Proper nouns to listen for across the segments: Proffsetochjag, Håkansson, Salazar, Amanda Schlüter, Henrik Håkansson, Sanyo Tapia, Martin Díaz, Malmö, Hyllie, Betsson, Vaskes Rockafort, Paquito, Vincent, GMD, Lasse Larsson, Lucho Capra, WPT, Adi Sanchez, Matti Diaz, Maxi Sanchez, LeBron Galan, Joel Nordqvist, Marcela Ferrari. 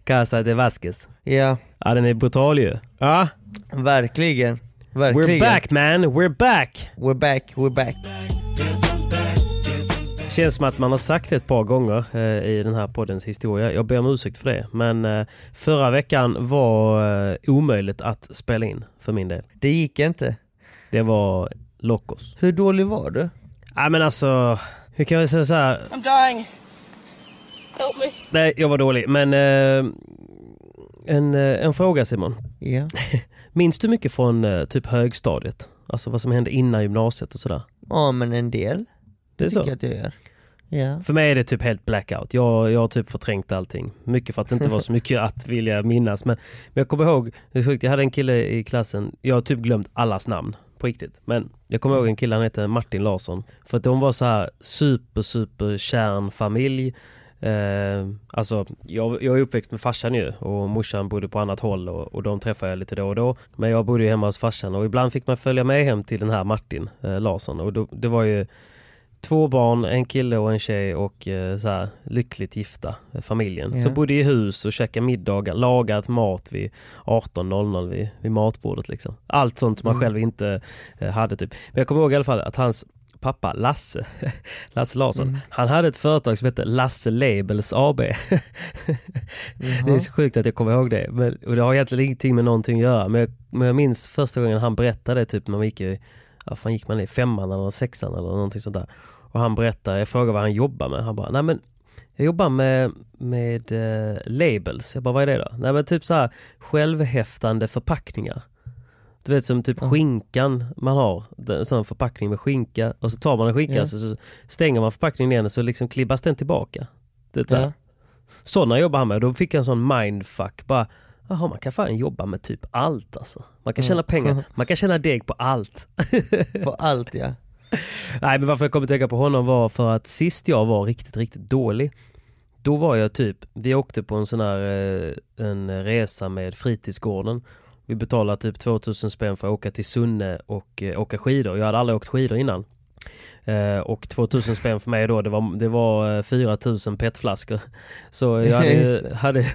Casa de Vasquez. Ja. Ja, den är brutal ju. Ja. Verkligen. Verkligen. We're back, man. We're back. We're back. We're back. Känns som att man har sagt det ett par gånger i den här poddens historia. Jag ber om ursäkt för det. Men förra veckan var omöjligt att spela in för min del. Det gick inte. Det var Locos. Hur dålig var du? Nej, men alltså, hur kan jag säga så här? I'm dying. Help me. Nej, jag var dålig. Men en fråga, Simon. Yeah. Minns du mycket från typ högstadiet? Alltså vad som hände innan gymnasiet och sådär? Ja, men en del. Det är så. Jag gör. Yeah. För mig är det typ helt blackout. Jag har typ förträngt allting. Mycket för att det inte var så mycket att vilja minnas. Men jag kommer ihåg, det är sjukt, jag hade en kille i klassen. Jag har typ glömt allas namn. På riktigt. Men jag kommer ihåg en kille, han heter Martin Larsson. För att de var så här super kärnfamilj. Alltså jag är uppväxt med farsan ju. Och morsan bodde på annat håll. Och de träffade jag lite då och då. Men jag bodde ju hemma hos farsan. Och ibland fick man följa med hem till den här Martin Larsson. Och då, det var ju 2 barn, en kille och en tjej och så här, lyckligt gifta familjen. Yeah. Så bodde i hus och käkade middagar, lagat mat vid 18:00 vid matbordet liksom. Allt sånt som man själv inte hade typ. Men jag kommer ihåg i alla fall att hans pappa Lasse Larsson, han hade ett företag som hette Lasse Labels AB. Det är så sjukt att jag kommer ihåg det. Men, och det har egentligen ingenting med någonting att göra. Men jag minns första gången han berättade typ när man gick man i 5:an eller 6:an eller någonting sånt där. Och han berättar, jag frågar vad han jobbar med. Han bara, nej men jag jobbar med labels. Jag bara, vad är det då? Nej men typ så här självhäftande förpackningar. Du vet som typ skinkan man har. En sån förpackning med skinka. Och så tar man en skinka så stänger man förpackningen igen och så liksom klibbas den tillbaka. Det är så här. Sådana jobbar han med. Då fick jag en sån mindfuck. Bara, jaha, man kan fan jobba med typ allt alltså. Man kan tjäna pengar. Man kan tjäna deg på allt. På allt, ja. Nej, men varför jag kom att tänka på honom var för att sist jag var riktigt dålig, då var jag typ, vi åkte på en sån här en resa med fritidsgården. Vi betalade typ 2000 spänn för att åka till Sunne och åka skidor. Jag hade aldrig åkt skidor innan. Och 2000 spänn för mig då, det var 4000 petflaskor. Så jag hade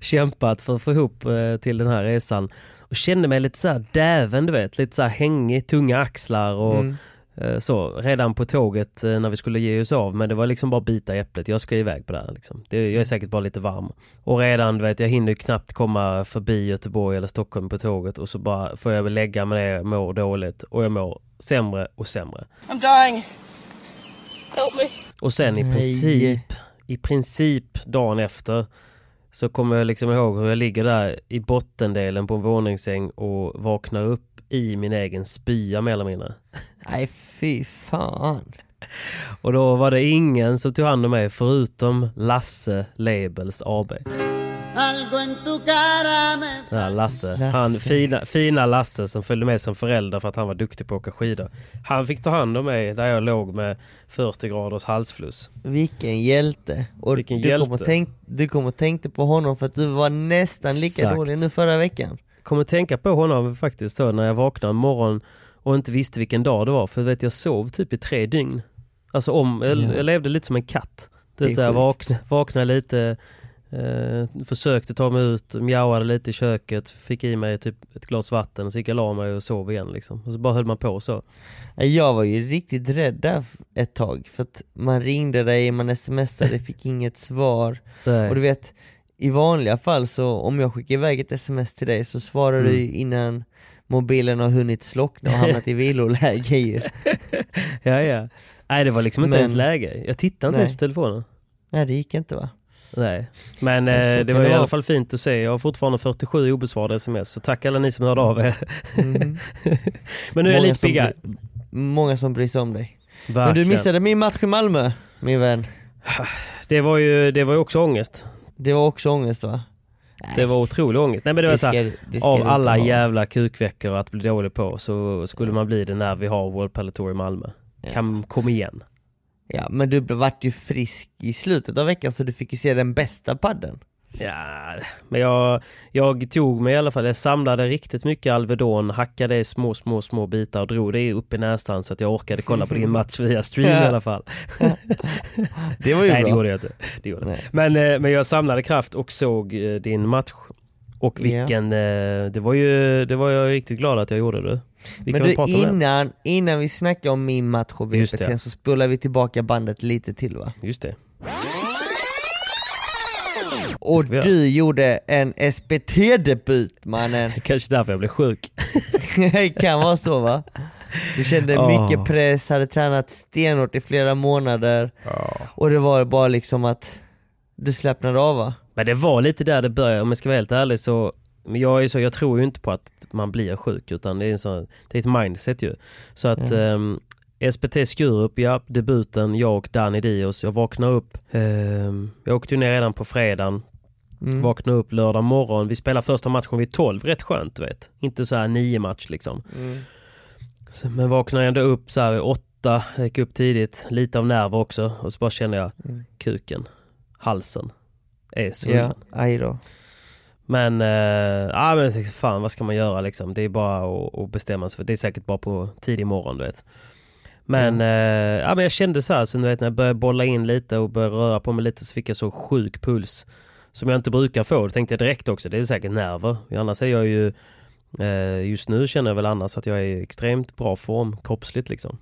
kämpat för att få ihop till den här resan. Och kände mig lite så här däven, du vet. Lite så här hängig, tunga axlar och Så redan på tåget när vi skulle ge oss av, men det var liksom bara bita i äpplet, jag ska iväg på det här liksom. Jag är säkert bara lite varm och redan, du vet, jag hinner knappt komma förbi Göteborg eller Stockholm på tåget och så bara får jag väl lägga mig ner, mår dåligt och jag mår sämre och sämre. I'm dying. Help me. Och sen i princip dagen efter så kommer jag liksom ihåg hur jag ligger där i bottendelen på en våningssäng och vaknar upp i min egen spya med alla mina. Nej, fy fan. Och då var det ingen som tog hand om mig förutom Lasse Labels AB. Ja, Lasse. Han, fina Lasse som följde med som förälder för att han var duktig på att åka skidor. Han fick ta hand om mig där jag låg med 40 graders halsfluss. Vilken hjälte. Och du kom och tänkte på honom för att du var nästan lika dålig nu förra veckan. Kommer tänka på honom faktiskt då, när jag vaknade en morgon och inte visste vilken dag det var. För vet, jag sov typ i 3 dygn. Alltså jag levde lite som en katt. Jag vaknade lite, försökte ta mig ut, mjauade lite i köket, fick i mig typ ett glas vatten och så gick jag la mig och sov igen. Liksom. Och så bara höll man på så. Jag var ju riktigt rädd där ett tag. För att man ringde dig, man smsade, fick inget svar. Nej. Och du vet... I vanliga fall så om jag skickar iväg ett sms till dig så svarar du innan mobilen har hunnit slockna och hamnat i viloläge ju. Ja. Nej, det var liksom inte ens läge. Jag tittade inte ens på telefonen. Nej, det gick inte va? Nej, men det var i alla fall fint att se. Jag har fortfarande 47 obesvarade sms, så tack alla ni som hörde av er. Men nu är jag lite pigga. Många som bryr sig om dig. Verkligen. Men du missade min match i Malmö, min vän. Det var ju också ångest. Det var också ångest va? Det var otrolig ångest. Nej, men det var så av alla jävla kukveckor att bli dålig på så skulle man bli det när vi har World Padel Tour i Malmö. Ja. Kom igen. Ja, men du vart ju frisk i slutet av veckan så du fick ju se den bästa padden. Ja, men jag tog mig i alla fall. Jag samlade riktigt mycket Alvedon, hackade i små bitar och drog det upp i nästan så att jag orkade kolla på din match via stream i alla fall. Det var ju nej, bra. Nej, det gjorde jag inte. Det gjorde jag. Men jag samlade kraft och såg din match. Och vilken det var jag riktigt glad att jag gjorde det. Men du, innan vi snackar om min match och VPT så spolar vi tillbaka bandet lite till va? Just det. Och du gjorde en SPT-debut, mannen. Kanske därför jag blev sjuk. Det kan vara så, va? Du kände mycket press, hade tränat stenhårt i flera månader. Och det var bara liksom att du slappnade av, va? Men det var lite där det började, om jag ska vara helt ärlig. Så, jag tror ju inte på att man blir sjuk, utan det är ett mindset ju. Så att... SPT Skurup, debuten, jag och Danny Díaz. Jag vaknade upp, jag åkte ju ner redan på fredagen, vaknade upp lördag morgon. Vi spelade första matchen vid 12, rätt skönt vet. Inte så här 9-match liksom. Men vaknade jag ändå upp så här 8, gick upp tidigt, lite av nerv också. Och så bara känner jag kuken, halsen är svullen. Ja, men men fan, vad ska man göra liksom? Det är bara att bestämma sig för. Det är säkert bara på tidig morgon du vet. Men, men jag kände så här, så du vet, när jag började bolla in lite och började röra på mig lite så fick jag så sjuk puls som jag inte brukar få. Det tänkte jag direkt också, det är säkert nerver. Annars är jag ju, just nu känner jag väl annars att jag är i extremt bra form kroppsligt liksom.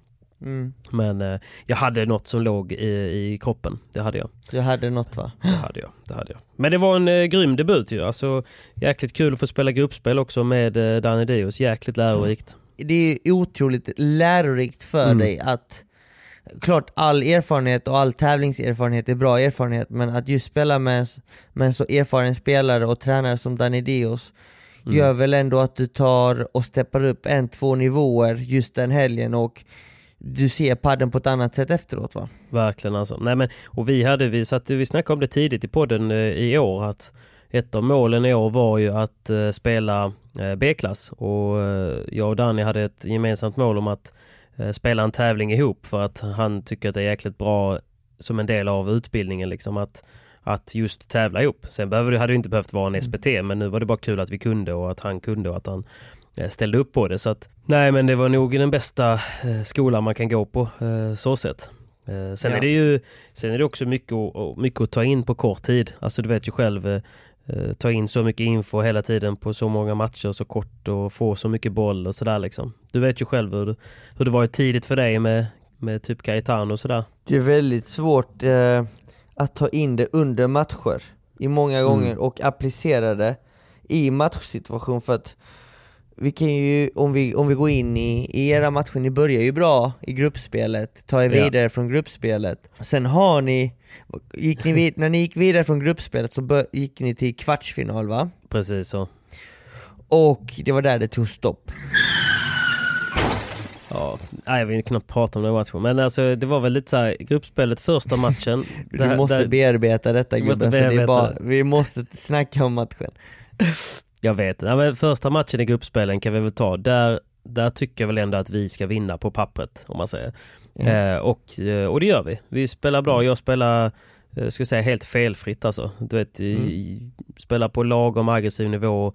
Men jag hade något som låg i kroppen, det hade jag. Du hade något va? Det hade jag. Men det var en grym debut ju, alltså jäkligt kul att få spela gruppspel också med Danny Díaz, jäkligt lärorikt. Det är otroligt lärorikt för dig att, klart all erfarenhet och all tävlingserfarenhet är bra erfarenhet, men att just spela med en så erfaren spelare och tränare som Danny Díaz gör väl ändå att du tar och steppar upp 1-2 nivåer just den helgen och du ser padden på ett annat sätt efteråt va? Verkligen alltså. Nej, men, och vi snackade om det tidigt i podden i år att ett av målen i år var ju att spela B-klass och jag och Danny hade ett gemensamt mål om att spela en tävling ihop för att han tycker att det är jäkligt bra som en del av utbildningen liksom att just tävla ihop. Sen hade det inte behövt vara en SPT men nu var det bara kul att vi kunde och att han kunde och att han ställde upp på det. Så att, nej men det var nog den bästa skolan man kan gå på så sett. Sen är det också mycket att ta in på kort tid. Alltså du vet ju själv ta in så mycket info hela tiden på så många matcher så kort och få så mycket boll och sådär liksom. Du vet ju själv hur det var tidigt för dig med typ Kajetan och sådär. Det är väldigt svårt att ta in det under matcher i många gånger och applicera det i matchsituation, för att vi kan ju, om vi går in i era matcher, ni börjar ju bra i gruppspelet, tar er vidare från gruppspelet. Sen har ni, när ni gick vidare från gruppspelet så gick ni till kvartsfinal, va? Precis så. Och det var där det tog stopp. Ja, jag vill knappt prata om den matchen. Men alltså, det var väl lite så här, gruppspelet första matchen. Du måste bearbeta detta, gubben. Vi måste snacka om matchen. Jag vet, men första matchen i gruppspelen kan vi väl ta. Där tycker jag väl ändå att vi ska vinna på pappret, om man säger. Mm. Och det gör vi. Vi spelar bra. Jag spelar, ska jag säga, helt felfritt alltså. Du vet, spelar på lagom aggressiv nivå.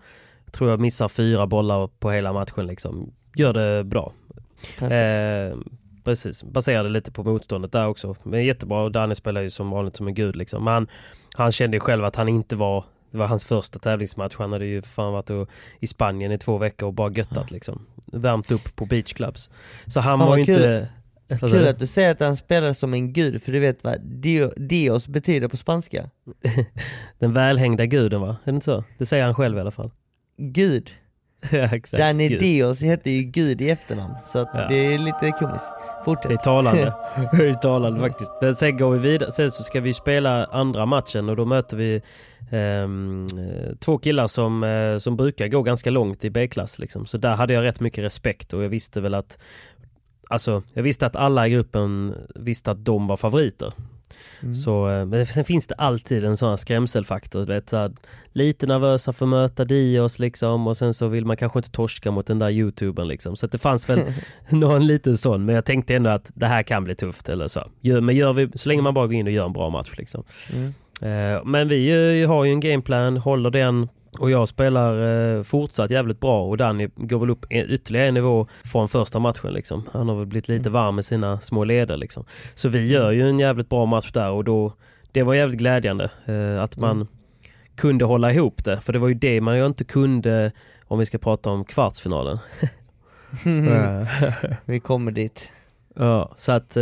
Tror jag missar 4 bollar på hela matchen liksom. Gör det bra. Precis, baserade lite på motståndet där också. Men jättebra, och Danny spelar ju som vanligt som en gud liksom. Men han kände ju själv att han inte var... Det var hans första tävlingsmatch. Han hade ju fan varit i Spanien i 2 veckor och bara göttat liksom. Värmt upp på beachclubs. Så han var ju kul, inte... Kul att du säger att han spelar som en gud. För du vet vad Dios betyder på spanska. Den välhängda guden, va? Är det inte så? Det säger han själv i alla fall. Gud. Ja, exakt. Danny Díaz heter ju Gud i efternamn. Så att det är lite komiskt. Fortsätt. Det är talande. Det är talande faktiskt. Men sen går vi vidare. Sen så ska vi spela andra matchen. Och då möter vi 2 killar som brukar gå ganska långt i B-klass liksom. Så där hade jag rätt mycket respekt. Och jag visste väl att... Alltså, jag visste att alla i gruppen visste att de var favoriter. Så, men sen finns det alltid en sån här skrämselfaktor, vet, så här, lite nervösa för att möta Dios liksom, och sen så vill man kanske inte torska mot den där YouTubern liksom. Så att det fanns väl någon liten sån, men jag tänkte ändå att det här kan bli tufft eller så. Men gör vi, så länge man bara går in och gör en bra match liksom. Men vi har ju en gameplan, håller den, och jag spelar fortsatt jävligt bra, och Danny går väl upp ytterligare en nivå från första matchen liksom. Han har väl blivit lite varm med sina små leder liksom. Så vi gör ju en jävligt bra match där, och då, det var jävligt glädjande att man kunde hålla ihop det, för det var ju det man ju inte kunde om vi ska prata om kvartsfinalen. Vi kommer dit. Ja, så att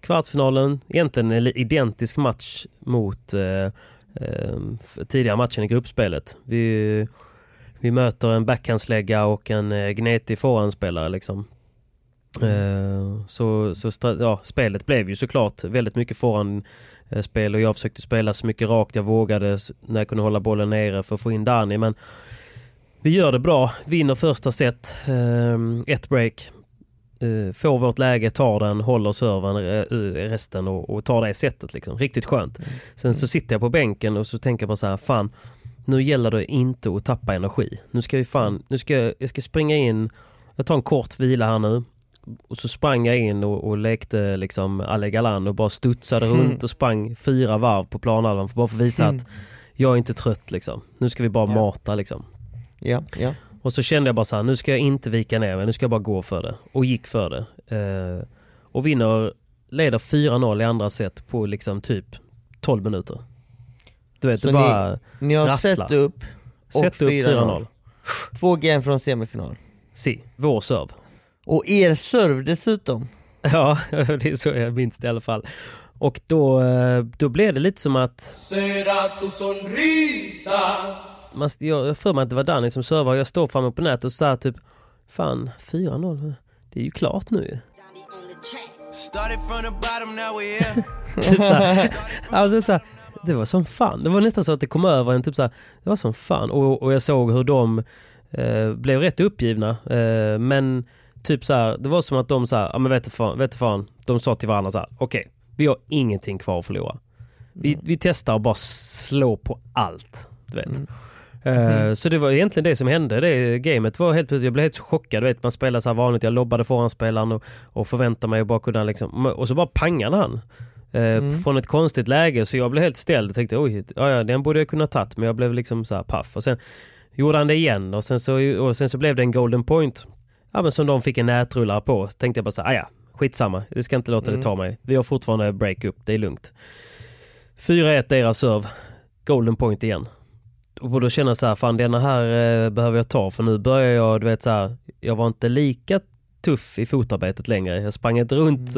kvartsfinalen, egentligen en identisk match mot tidigare matchen i gruppspelet. Vi möter en backhandslägga och en gnetig forehandspelare liksom. Spelet blev ju såklart väldigt mycket forehandspel, och jag försökte spela så mycket rakt jag vågade när jag kunde hålla bollen nere för att få in Danny, men vi gör det bra, vinner första set, ett break, får vårt läge, tar den, håller serven resten och tar det i sättet liksom. Riktigt skönt. Sen så sitter jag på bänken och så tänker jag bara så här, fan, nu gäller det inte att tappa energi. Nu ska vi jag ska springa in. Jag tar en kort vila här nu. Och så sprang jag in och lekte liksom Alle Galan och bara studsade runt och sprang 4 varv på planhalvan för bara för att visa att jag är inte trött liksom. Nu ska vi bara mata liksom. Ja. Och så kände jag bara så här, nu ska jag inte vika ner mig, nu ska jag bara gå för det. Och gick för det. Och leder 4-0 i andra set på liksom typ 12 minuter. Du vet, så det bara ni har rasslar. Sett upp och 4-0. 2 game från semifinal. Vår serv. Och er serv dessutom. Ja, det är så jag minns det i alla fall. Och då blev det lite som att... Jag för mig att det var Danny som servar, och jag står framme på nätet och så där typ, fan, 4-0, det är ju klart nu. Det var som fan. Det var nästan så att det kom över en typ så här, det var som fan. Och jag såg hur de blev rätt uppgivna, men typ så här, det var som att de så här, ja men vet du fan, de sa till varandra så här, okej, vi har ingenting kvar att förlora. Vi testar och bara slår på allt, du vet. Så det var egentligen det som hände. Det gamet var helt plötsligt, jag blev helt chockad, du vet, man spelar så här vanligt, jag lobbade föran spelaren och förväntade mig bara kunna liksom, och så bara pangade han från ett konstigt läge, så jag blev helt ställd och tänkte oj, ja, den borde jag kunna tagit, men jag blev liksom så här paff, och sen gjorde han det igen, och sen så blev det en golden point, ja, men som de fick en nätrullare på, så tänkte jag bara så här, ja, skitsamma, det ska inte låta det ta mig, vi har fortfarande break up, det är lugnt. 4-1 deras serve, golden point igen. Och då känner jag så här, fan denna här behöver jag ta, för nu börjar jag, du vet så här, jag var inte lika tuff i fotarbetet längre. Jag sprang inte runt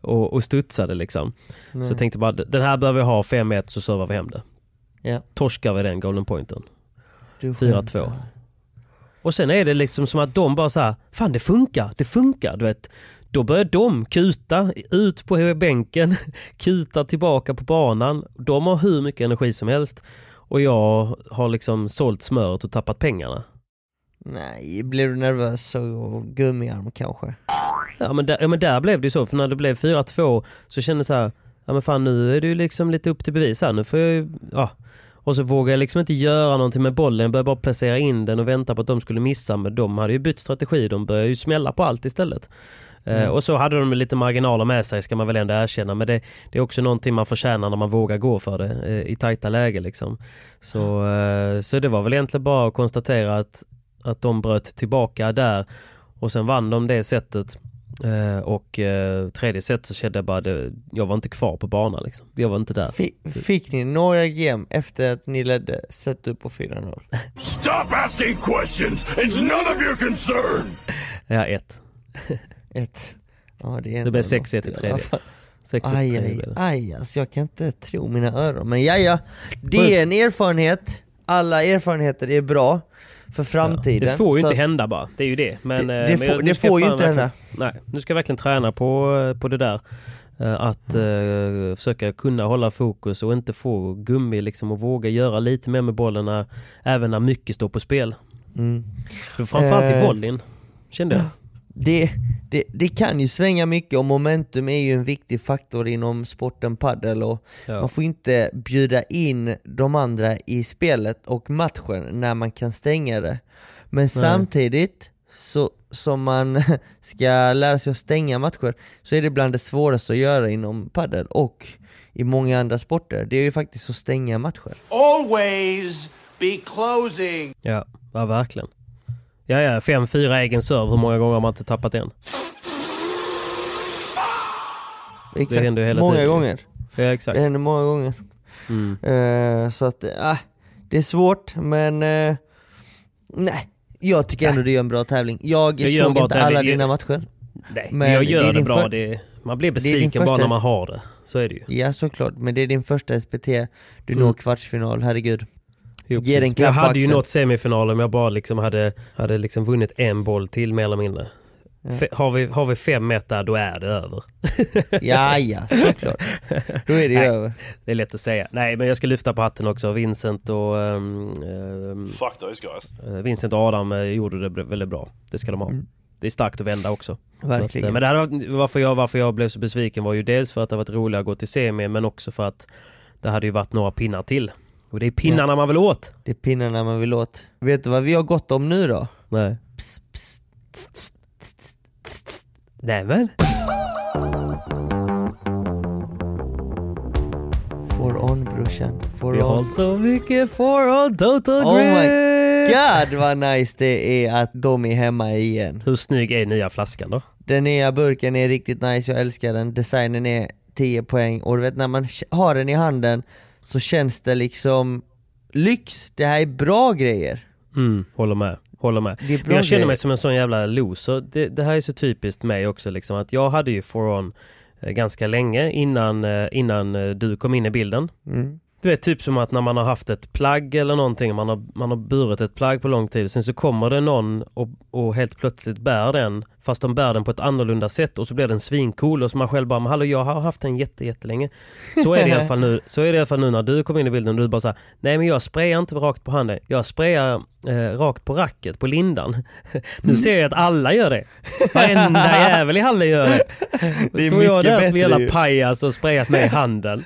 och studsade liksom. Nej. Så jag tänkte bara, den här behöver jag ha 5-1, så servar vi hem det. Ja. Torskar vi den golden pointen. 4-2. Och sen är det liksom som att de bara så här, fan det funkar, du vet. Då börjar de kuta ut på bänken, kuta tillbaka på banan. De har hur mycket energi som helst. Och jag har liksom sålt smöret och tappat pengarna. Nej, blir du nervös så gummiarm kanske? Ja men där blev det ju så. För när det blev 4-2 så kände jag så här, ja men fan nu är det ju liksom lite upp till bevis här. Nu får jag ju, ja. Och så vågar jag liksom inte göra någonting med bollen. Jag började bara placera in den och vänta på att de skulle missa. Men de hade ju bytt strategi. De började ju smälla på allt istället. Och så hade de lite marginaler med sig, ska man väl ändå erkänna. Men det är också någonting man förtjänar när man vågar gå för det i tajta läge liksom. Så det var väl egentligen bara att konstatera att de bröt tillbaka där. Och sen vann de det sättet. Och tredje set så kände jag bara jag var inte kvar på banan liksom. Jag var inte där. Fick ni några game efter att ni ledde set upp på 4-0? Stop asking questions, it's none of your concern. Ja, 1. Ja, det blev 6-1 i tredje. Aj, alltså jag kan inte tro mina öron. Men ja, det är en erfarenhet. Alla erfarenheter är bra för framtiden. Ja, det får ju inte hända bara, det är ju det. Men, det får ju inte hända. Nej, nu ska jag verkligen träna på det där. Att försöka kunna hålla fokus och inte få gummi liksom, och våga göra lite mer med bollen även när mycket står på spel. Mm. Framförallt i volleyn, kände jag. Det kan ju svänga mycket, och momentum är ju en viktig faktor inom sporten padel, och man får inte bjuda in de andra i spelet och matchen när man kan stänga det. Men samtidigt som man ska lära sig att stänga matcher, så är det bland det svåraste att göra inom padel och i många andra sporter. Det är ju faktiskt att stänga matcher. Always be closing. Ja, verkligen. Ja, 5-4 egen serv. Hur många gånger har man inte tappat en? Exakt. Det händer ju hela tiden. Många gånger. Ja, exakt. Det händer många gånger. Mm. Så att, det är svårt, men nej. Jag tycker ändå det är en bra tävling. Jag såg inte alla dina matcher. Nej, men jag gör det bra. Man blir besviken bara när man har det. Så är det ju. Ja, såklart. Men det är din första SPT. Du når kvartsfinal, herregud. Jag hade ju nått semifinal om jag bara liksom hade liksom vunnit en boll till mer eller mindre. Har vi 5-1 där, då är det över. Ja, såklart. Då är det över. Det är lätt att säga. Nej, men jag ska lyfta på hatten också. Vincent och fuck those guys. Vincent och Adam gjorde det väldigt bra. Det ska de ha. Det är starkt att vända också. Verkligen. Men det här, varför jag blev så besviken var ju dels för att det var roligt att gå till semi, men också för att det hade ju varit några pinnar till. Och det är pinnarna man vill åt. Det är pinnarna man vill åt. Vet du vad vi har gått om nu då? Nej. Nej väl? Foron, brorsan. Vi har så mycket Foron Total Grip. Oh my god, vad nice det är att de är hemma igen. Hur snygg är nya flaskan då? Den nya burken är riktigt nice. Jag älskar den. Designen är 10 poäng. Och du vet, när man har den i handen så känns det liksom lyx. Det här är bra grejer. Håller med. Jag känner mig som en sån jävla loser. Det här är så typiskt mig också liksom, att jag hade ju Foron ganska länge innan du kom in i bilden. Du vet, typ som att när man har haft ett plagg eller någonting, man har burit ett plagg på lång tid, sen så kommer det någon och helt plötsligt bär den, fast de bär den på ett annorlunda sätt, och så blir den svincool, och så man själv bara, hallå, jag har haft den jättelänge. Så är det i alla fall nu. Så är det i alla fall nu när du kommer in i bilden, och du bara så här, nej men jag sprayar inte rakt på handen, jag sprayar rakt på racket, på lindan. Nu ser jag att alla gör det. Varenda jävel i hallen gör det. Det står jag där som jävla pajas och sprayat med i handen.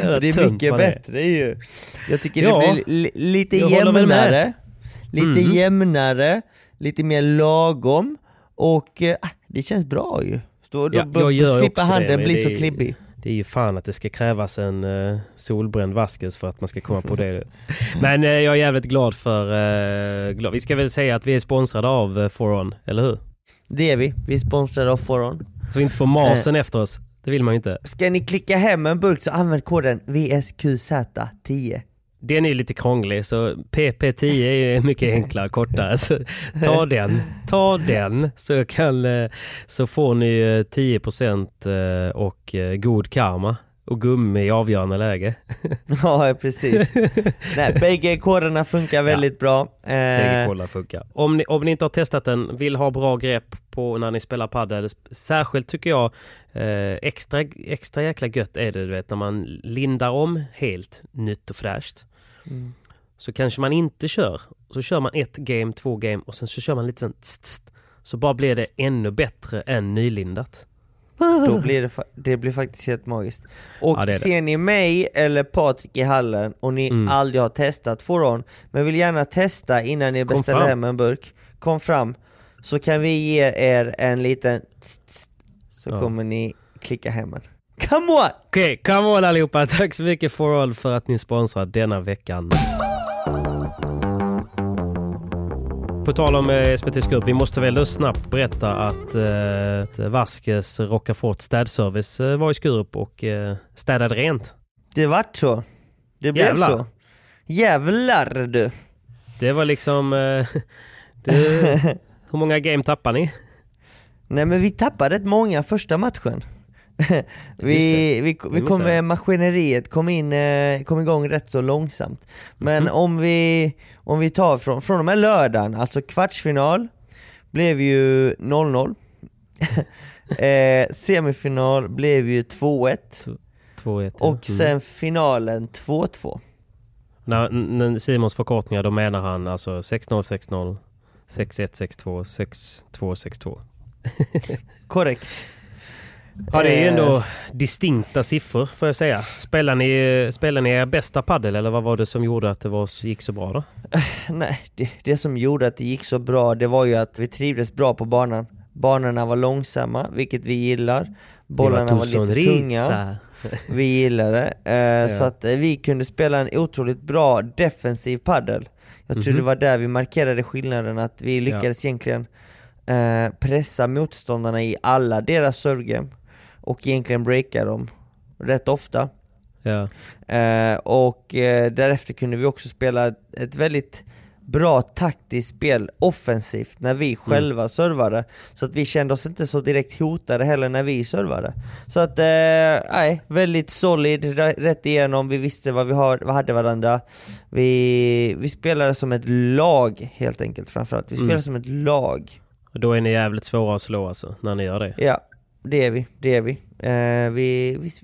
Det är mycket bättre ju. Jag tycker det blir lite jämnare. Lite mer lagom. Och det känns bra ju. Då slipper handen bli så klibbig. Det är ju fan att det ska krävas en solbränd vaskes för att man ska komma på det. Men jag är jävligt glad för... Vi ska väl säga att vi är sponsrade av Foron, eller hur? Det är vi. Vi är sponsrade av Foron. Så vi inte får masen efter oss. Det vill man ju inte. Ska ni klicka hem en burk så använd koden VSQZ10. det är nu lite krånglig, så PP10 är mycket enklare, kortare. Så ta den så får ni 10% och god karma och gummi i avgörande läge. Ja, precis. Nej, bägge koderna funkar väldigt bra. Bägge koderna funkar. Om ni inte har testat den, vill ha bra grepp på när ni spelar padel, särskilt tycker jag extra jäkla gött är det, du vet, när man lindar om helt nytt och fräscht. Mm. Så kanske man inte kör. Så kör man ett game, två game och sen så kör man lite sån så bara blir det ännu bättre än nylindat. Då blir det blir faktiskt helt magiskt. Och ja, ser ni mig eller Patrik i hallen och ni aldrig har testat Foron, men vill gärna testa innan ni beställer hem en burk, kom fram, så kan vi ge er en liten så kommer ni klicka hem. Come on! Okej, come on allihopa. Tack så mycket Foron för att ni sponsrar denna veckan. På tal om SPT Skurup, vi måste väl snabbt berätta att Vaskes Rockafort städservice var i Skurup och städade rent. Det vart så. Det blev så. Jävlar du. Det var liksom... hur många game tappade ni? Nej, men vi tappade rätt många första matchen. Maskineriet kom igång rätt så långsamt. Men om vi tar från de här lördagen, alltså kvartsfinal blev ju 0-0. Semifinal blev ju 2-1. Och sen finalen 2-2. När Simons förkortningar, då menar han alltså 6-0, 6-0, 6-1, 6-2, 6-2, 6-2. Korrekt. Ja, det är ju ändå distinkta siffror, får jag säga. Spelar ni er bästa paddel, eller vad var det som gjorde att det gick så bra då? Nej, det som gjorde att det gick så bra, det var ju att vi trivdes bra på banan. Banorna var långsamma, vilket vi gillar. Bollarna var lite tunga. Vi gillade det. Så att vi kunde spela en otroligt bra defensiv paddel. Jag tror det var där vi markerade skillnaden, att vi lyckades egentligen pressa motståndarna i alla deras servegame och egentligen breaka dem rätt ofta. Därefter kunde vi också spela ett väldigt bra taktiskt spel offensivt när vi själva servade, så att vi kände oss inte så direkt hotade heller när vi servade. Så att väldigt solid rätt igenom. Vi visste vad hade varandra. Vi spelade som ett lag helt enkelt, framförallt. Vi spelade som ett lag. Och då är ni jävligt svåra att slå alltså, när ni gör det. Ja, det är vi.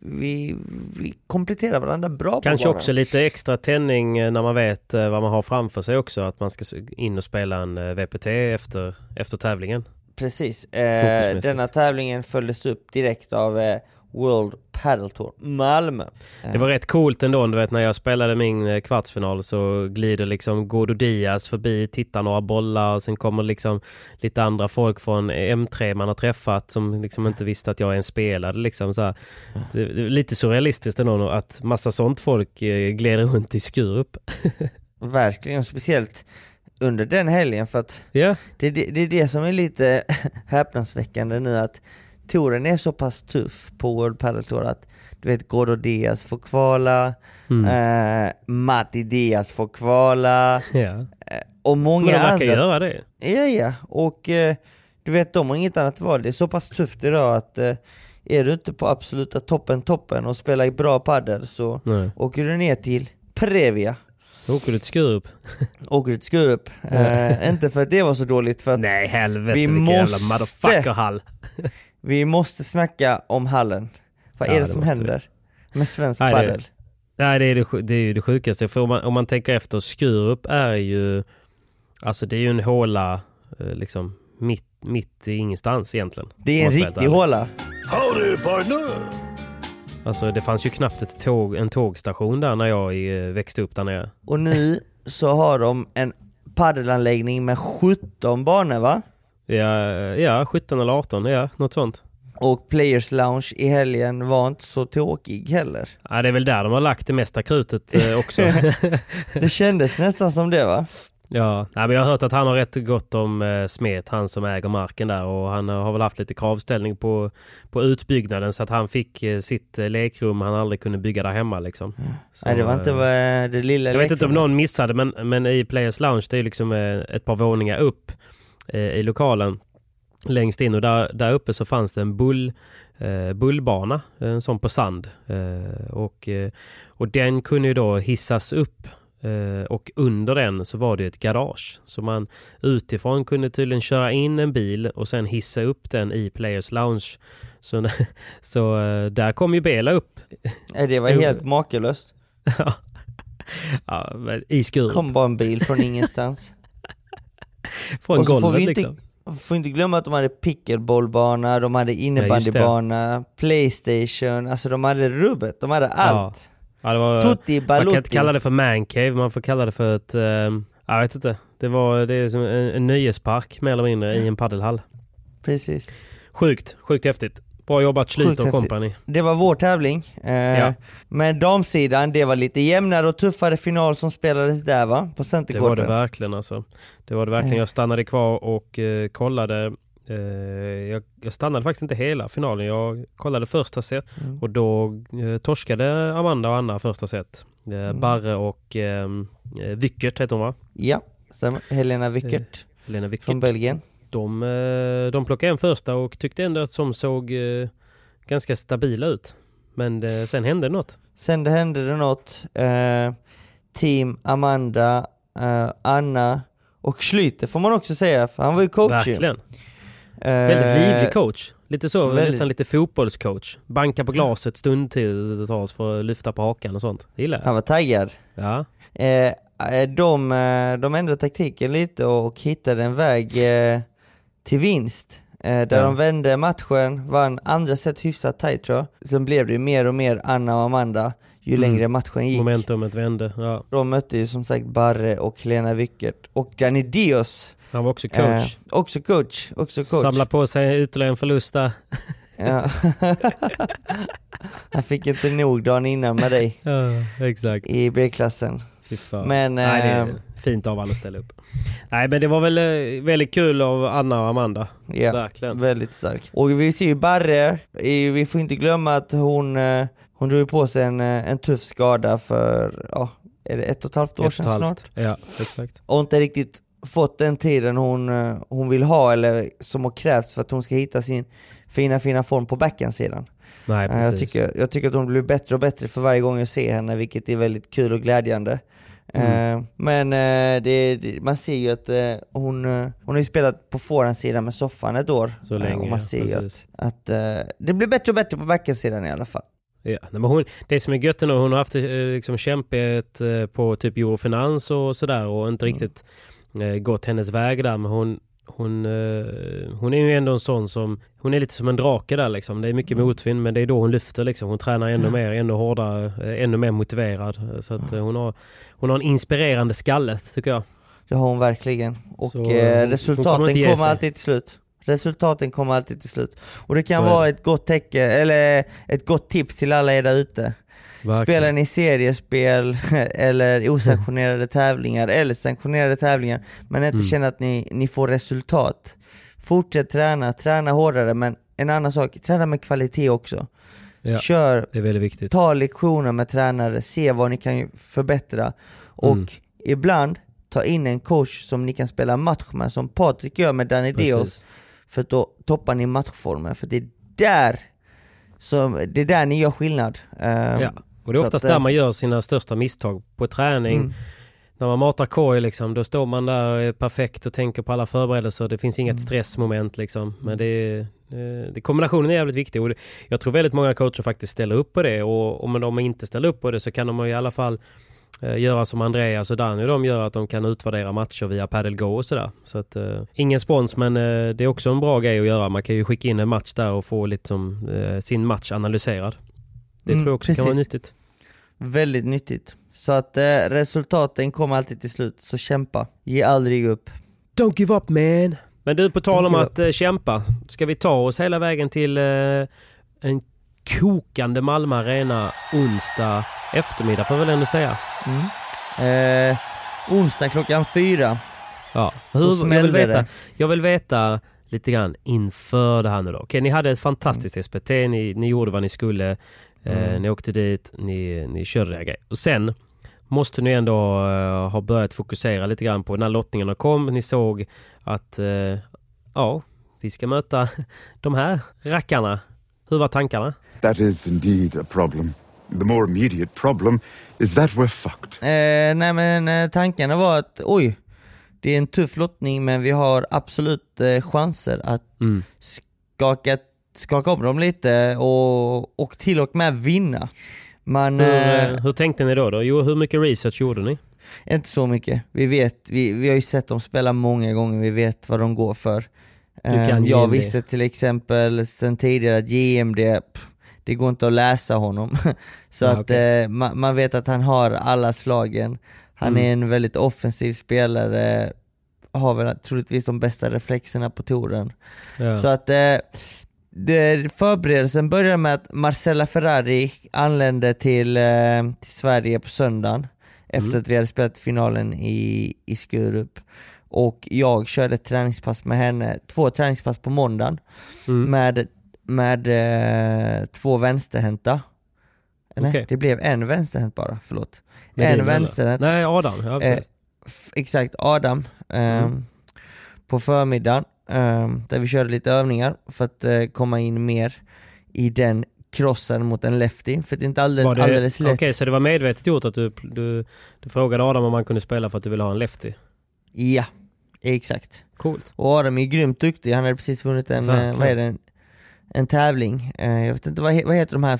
Vi kompletterar varandra bra. Kanske på också lite extra tändning när man vet vad man har framför sig också. Att man ska in och spela en VPT efter tävlingen. Precis. Denna tävlingen följdes upp direkt av World Padel Tour Malmö. Det var rätt coolt ändå, du vet, när jag spelade min kvartsfinal så glider liksom Danny Díaz förbi, tittar några bollar och sen kommer liksom lite andra folk från M3 man har träffat som liksom inte visste att jag är en spelare liksom, så här. Det är lite surrealistiskt ändå att massa sånt folk glider runt i Skurup. Verkligen, speciellt under den helgen, för att det är det som är lite häpnadsväckande nu, att touren är så pass tuff på World Padel Tour att du vet, Gordon Diaz får kvala, Matti Diaz får kvala, och många andra. Men de verkar göra det. Ja, och du vet, de har inget annat val. Det är så pass tufft idag att är du inte på absoluta toppen och spelar i bra padel, så åker du ner till Previa. Åker ut Skurup. Inte för att det var så dåligt, för att nej, helvete, jävla motherfuckerhall. Vi måste snacka om hallen. Vad är det som händer med svensk padel? Nej, det är ju det sjukaste. För om man tänker efter, Skurup är ju, alltså det är ju en håla liksom mitt i ingenstans egentligen. Det är en riktig håla. Howdy partner! Alltså det fanns ju knappt en tågstation där när jag växte upp där nere. Och nu så har de en paddelanläggning med 17 banor, va? Ja, 17 eller 18, något sånt. Och Players Lounge i helgen var inte så tråkig heller. Ja, det är väl där de har lagt det mesta krutet också. Det kändes nästan som det, va? Ja, men jag har hört att han har rätt gott om smet, han som äger marken där, och han har väl haft lite kravställning på utbyggnaden så att han fick sitt lekrum han aldrig kunde bygga där hemma liksom. Mm. Så, nej, det var inte det lilla. Jag vet inte om någon missade, men i Players Lounge det är liksom ett par våningar upp i lokalen längst in, och där uppe så fanns det en bullbana som på sand, och den kunde ju då hissas upp. Och under den så var det ett garage, så man utifrån kunde tydligen köra in en bil och sen hissa upp den i Players Lounge, så där kom ju Bela upp. Det var helt makelöst. Ja, men i Skurup kom bara en bil från ingenstans. Från golvet liksom. Får inte glömma att de hade pickleballbana, de hade innebandybana, PlayStation, alltså de hade rubbet, de hade allt. Ja, det var, man kan inte kalla det för mancave, man får kalla det för ett jag vet inte, det är som en nöjespark mer eller mindre i en paddelhall. Precis. Sjukt häftigt. Bra jobbat Schlüter och kompani. Det var vår tävling. Men damsidan, det var lite jämnare och tuffare final som spelades där, va? På Centerkorten. Det var det verkligen alltså. Det var det verkligen. Jag stannade kvar och kollade. Jag stannade faktiskt inte hela finalen. Jag kollade första set och då torskade Amanda och Anna första set. Barre och Wyckert heter hon, va? Ja, stämmer. Helena Wyckert från Belgien. De plockade en första och tyckte ändå att de såg ganska stabila ut. Men sen hände något. Team Amanda, Anna och Schlüter får man också säga, för han var ju coach. Verkligen. Väldigt livlig coach. Lite så, nästan lite fotbollscoach. Banka på glaset stund till det tas för att lyfta på hakan och sånt. Gillar. Han var taggad. Ja. De ändrade taktiken lite och hittade en väg till vinst. Där de vände matchen, vann andra set hyfsat tajt tror jag. Sen blev det ju mer och mer Anna och Amanda ju längre matchen gick. Momentumet vände, ja. De mötte ju som sagt Barre och Helena Wyckert och Danny Díaz. Han var också coach. Samla på sig ytterligare en förlust där. Ja. Han fick inte nog dagen innan med dig. Ja, exakt. I B-klassen. Men nej, det är fint av alla att ställa upp. Nej, men det var väl väldigt kul av Anna och Amanda. Ja, verkligen. Väldigt starkt. Och vi ser ju Barre, vi får inte glömma att hon drog på sig en tuff skada för är det 1,5 år sedan snart. Ja, exakt. Och inte riktigt fått den tiden hon vill ha eller som har krävts för att hon ska hitta sin fina form på backhandsidan. Nej, precis. Jag tycker att hon blir bättre och bättre för varje gång jag ser henne, vilket är väldigt kul och glädjande. Men man ser ju att hon har ju spelat på forehandsidan med soffan ett år. Så länge, och man ser ju att det blir bättre och bättre på backhandsidan i alla fall. Ja, men det som är gött nu, hon har haft liksom kämpighet på typ Eurofinans och sådär och inte riktigt gått hennes väg där, men hon är ju ändå en sån som hon är lite som en drake där liksom. Det är mycket motvind, men det är då hon lyfter liksom. Hon tränar ännu mer, ännu hårdare, ännu mer motiverad, så att hon har en inspirerande skalle tycker jag. Det har hon verkligen, och så, resultaten kommer alltid till slut. Och det kan vara ett gott tecken eller ett gott tips till alla er där ute. Verkligen. Spelar ni seriespel eller osanktionerade tävlingar eller sanktionerade tävlingar men inte känner att ni får resultat, fortsätt träna hårdare, men en annan sak, träna med kvalitet också. Ja, det är väldigt viktigt. Ta lektioner med tränare, se vad ni kan förbättra och ibland ta in en coach som ni kan spela match med, som Patrik gör med Danny Díaz, för då toppar ni matchformen, för det är där ni gör skillnad. Ja, och det är oftast där man gör sina största misstag på träning. När man matar korg liksom, då står man där och är perfekt och tänker på alla förberedelser. Det finns inget stressmoment liksom. Men kombinationen är jävligt viktig. Och jag tror väldigt många coacher faktiskt ställer upp på det. Och om de inte ställer upp på det så kan de i alla fall göra som Andreas och Danny. De gör att de kan utvärdera matcher via Padel Go och sådär. Så att, ingen spons, men det är också en bra grej att göra. Man kan ju skicka in en match där och få liksom, sin match analyserad. Det tror jag också kan vara nyttigt. Väldigt nyttigt. Så att resultaten kommer alltid till slut. Så kämpa. Ge aldrig upp. Don't give up, man. Men du, på tal om att kämpa. Ska vi ta oss hela vägen till en kokande Malmö Arena onsdag eftermiddag får jag väl ändå säga. onsdag klockan 4. Ja. Jag vill veta lite grann inför det här nu då. Okej, ni hade ett fantastiskt SPT. Ni gjorde vad ni skulle. Ni åkte dit. Ni körde det här grejer. Och sen måste ni ändå ha börjat fokusera lite grann på när lottningarna kom. Ni såg att vi ska möta de här rackarna. Hur var tankarna? That is indeed a problem. The more immediate problem is that we're fucked. Tankarna var att det är en tuff lottning, men vi har absolut chanser att skaka om dem lite och till och med vinna. Hur tänkte ni då? Jo, hur mycket research gjorde ni? Inte så mycket. Vi har ju sett dem spela många gånger. Vi vet vad de går för. Jag visste till exempel sen tidigare att GMD, det går inte att läsa honom. Så man vet att han har alla slagen. Han är en väldigt offensiv spelare. Har väl troligtvis de bästa reflexerna på touren. Ja. Så att förberedelsen började med att Marcela Ferrari anlände till Sverige på söndagen. Efter att vi hade spelat finalen i Skurup. Och jag körde ett träningspass med henne. 2 träningspass på måndagen. Med 2 vänsterhänta. Nej, okay. Det blev en vänsterhänt bara, förlåt. En vänsterhänt. Nej, Adam. Ja, exakt, Adam. På förmiddagen. Där vi körde lite övningar för att komma in mer i den krossen mot en lefty. För det är inte alldeles lätt. Okej, så det var medvetet gjort att du frågade Adam om han kunde spela för att du ville ha en lefty? Ja, exakt. Coolt. Och Adam är grymt duktig. Han hade precis vunnit en tävling. Jag vet inte, vad heter de här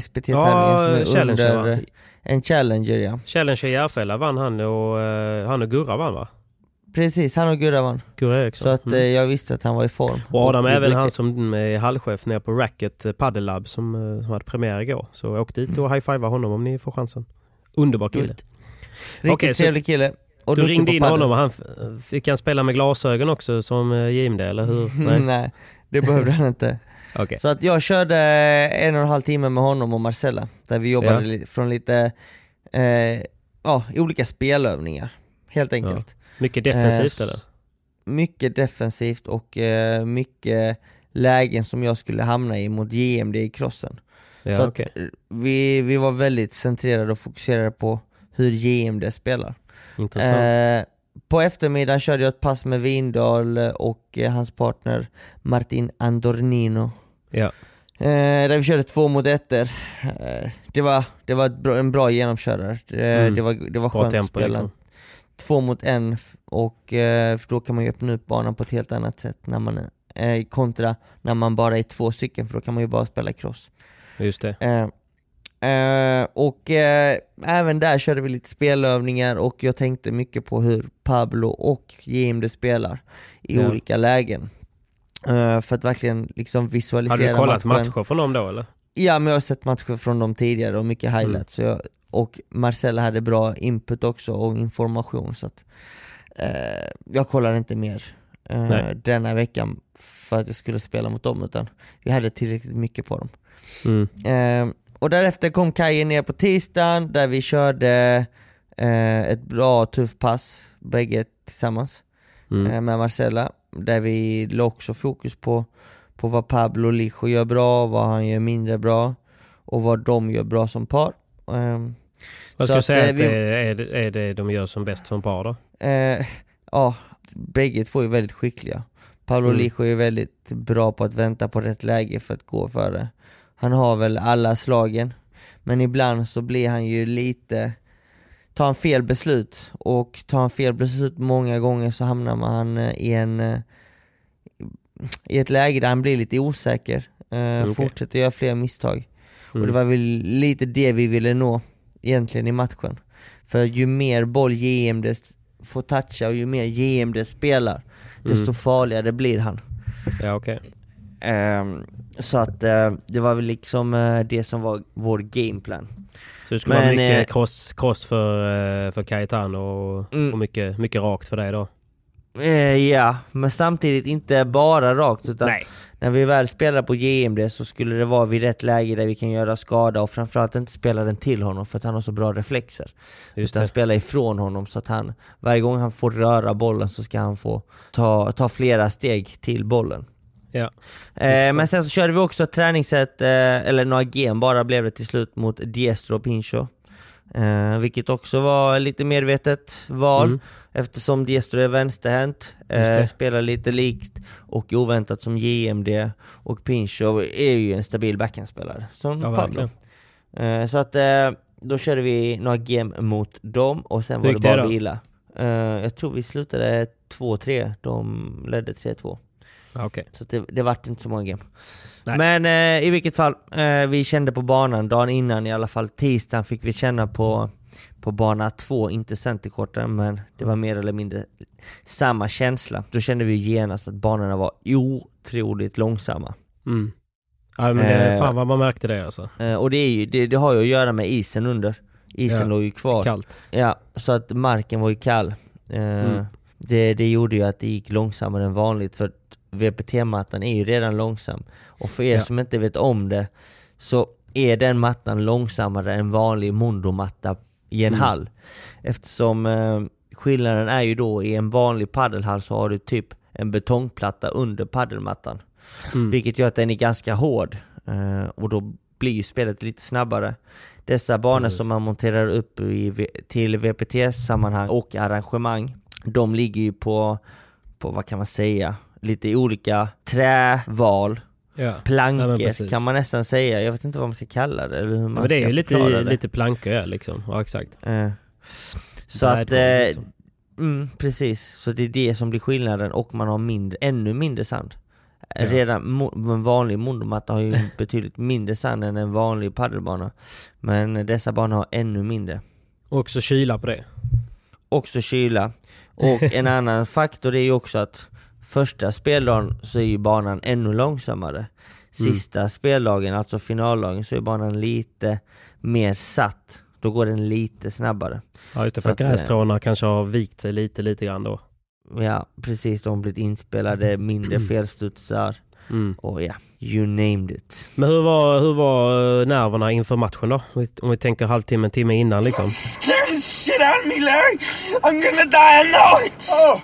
SPT-tävlingarna som är under? En Challenger, ja. Challenger i Järfälla vann han och Gurra vann, va? Precis, han och Gurra vann. Så att jag visste att han var i form. Och Adam är väl han som är hallchef nere på Racket Padel Lab som hade premiär igår. Så åk dit och high-fiva honom om ni får chansen. Underbar kille. Riktigt trevlig kille. Och du ringde in honom och han fick spela med glasögon också som GMD, eller hur? Nej, det behövde han inte. Okay. Så att jag körde 1,5 timme med honom och Marcela. Där vi jobbade från lite olika spelövningar. Helt enkelt. Ja. Mycket defensivt eller? Mycket defensivt och mycket lägen som jag skulle hamna i mot GMD i crossen. Ja, så att vi var väldigt centrerade och fokuserade på hur GMD spelar. Intressant. På eftermiddagen körde jag ett pass med Vindal och hans partner Martin Andornino. Ja. Där vi körde 2 mot 1. Det var en bra genomkörare. Det var skönt tempo, att spela liksom. 2 mot 1 och för då kan man ju öppna upp banan på ett helt annat sätt när man kontra när man bara är 2 stycken, för då kan man ju bara spela cross. Just det. Även där körde vi lite spelövningar och jag tänkte mycket på hur Pablo och GMD spelar i olika lägen för att verkligen liksom visualisera. Har du kollat matcher från dem då eller? Ja, men jag har sett matcher från dem tidigare och mycket highlights och Marcela hade bra input också och information, så att jag kollade inte mer denna veckan för att jag skulle spela mot dem, utan vi hade tillräckligt mycket på dem. Och därefter kom Kajen ner på tisdagen där vi körde ett bra tufft pass bägge tillsammans med Marcela, där vi lade också fokus på vad Pablo Lijo gör bra, vad han gör mindre bra och vad de gör bra som par. Jag skulle säga att är det de gör som bäst som par då? Ja, bägge två är väldigt skickliga. Pablo Lijo är väldigt bra på att vänta på rätt läge för att gå före. Han har väl alla slagen, men ibland så blir han ju lite, tar en fel beslut och många gånger så hamnar man i ett läge där han blir lite osäker, fortsätter göra fler misstag. Och det var väl lite det vi ville nå egentligen i matchen. För ju mer boll GMD får toucha och ju mer GMD spelar, desto farligare blir han. Ja, okej. Så att det var väl liksom det som var vår gameplan. Så det skulle vara mycket cross för Kajetan och mycket rakt för dig då? Ja, men samtidigt inte bara rakt, utan när vi väl spelar på GMD så skulle det vara vid rätt läge där vi kan göra skada, och framförallt inte spela den till honom för att han har så bra reflexer. Utan spela ifrån honom så att han, varje gång han får röra bollen så ska han få ta flera steg till bollen. Ja. Men sen så körde vi också ett träningssätt, eller några gen bara blev det till slut mot Diestro och Pincho, vilket också var lite medvetet val, eftersom Diestro är vänsterhänt, spelar lite likt och oväntat som GMD, och Pincho är ju en stabil backhandspelare som Pablo. Så att då körde vi några gen mot dem, och sen var det bara vila. Jag tror vi slutade 2-3, de ledde 3-2. Okay. Så det vart inte så många game. Nej. Men i vilket fall, vi kände på banan dagen innan, i alla fall tisdagen fick vi känna på bana 2, inte centerkorten, men det var mer eller mindre samma känsla. Då kände vi genast att banorna var otroligt långsamma. Ja, men fan vad man märkte det alltså. Och det är ju, det har ju att göra med isen under. Isen låg ju kvar. Kallt. Ja, så att marken var ju kall. Det gjorde ju att det gick långsammare än vanligt, för VPT-mattan är ju redan långsam, och för er som inte vet om det så är den mattan långsammare än vanlig mondomatta i en hall, eftersom skillnaden är ju då, i en vanlig paddelhall så har du typ en betongplatta under paddelmattan, vilket gör att den är ganska hård, och då blir ju spelet lite snabbare. Dessa banor som man monterar upp till VPT-sammanhang och arrangemang, de ligger ju på vad kan man säga, lite olika träval, plankor kan man nästan säga. Jag vet inte vad man ska kalla det, eller hur man men det är ju lite plankor liksom. Ja, exakt. Så det att liksom. Precis, så det är det som blir skillnaden, och man har ännu mindre sand. Redan en vanlig mondomatta har ju betydligt mindre sand än en vanlig paddelbana, men dessa banor har ännu mindre. Och så kyla på det. Också kyla. Och en annan faktor är ju också att första speldagen så är ju banan ännu långsammare. Sista speldagen, alltså finallagen, så är banan lite mer satt. Då går den lite snabbare. Ja, just det, för grästråna kanske har vikt sig lite grann då. Ja, precis. De har blivit inspelade, mindre felstudsar. Och ja, you named it. Men hur var nerverna inför matchen då? Om vi tänker halvtimme, en timme innan liksom. Shit on me, Larry! I'm gonna die alone! Oh.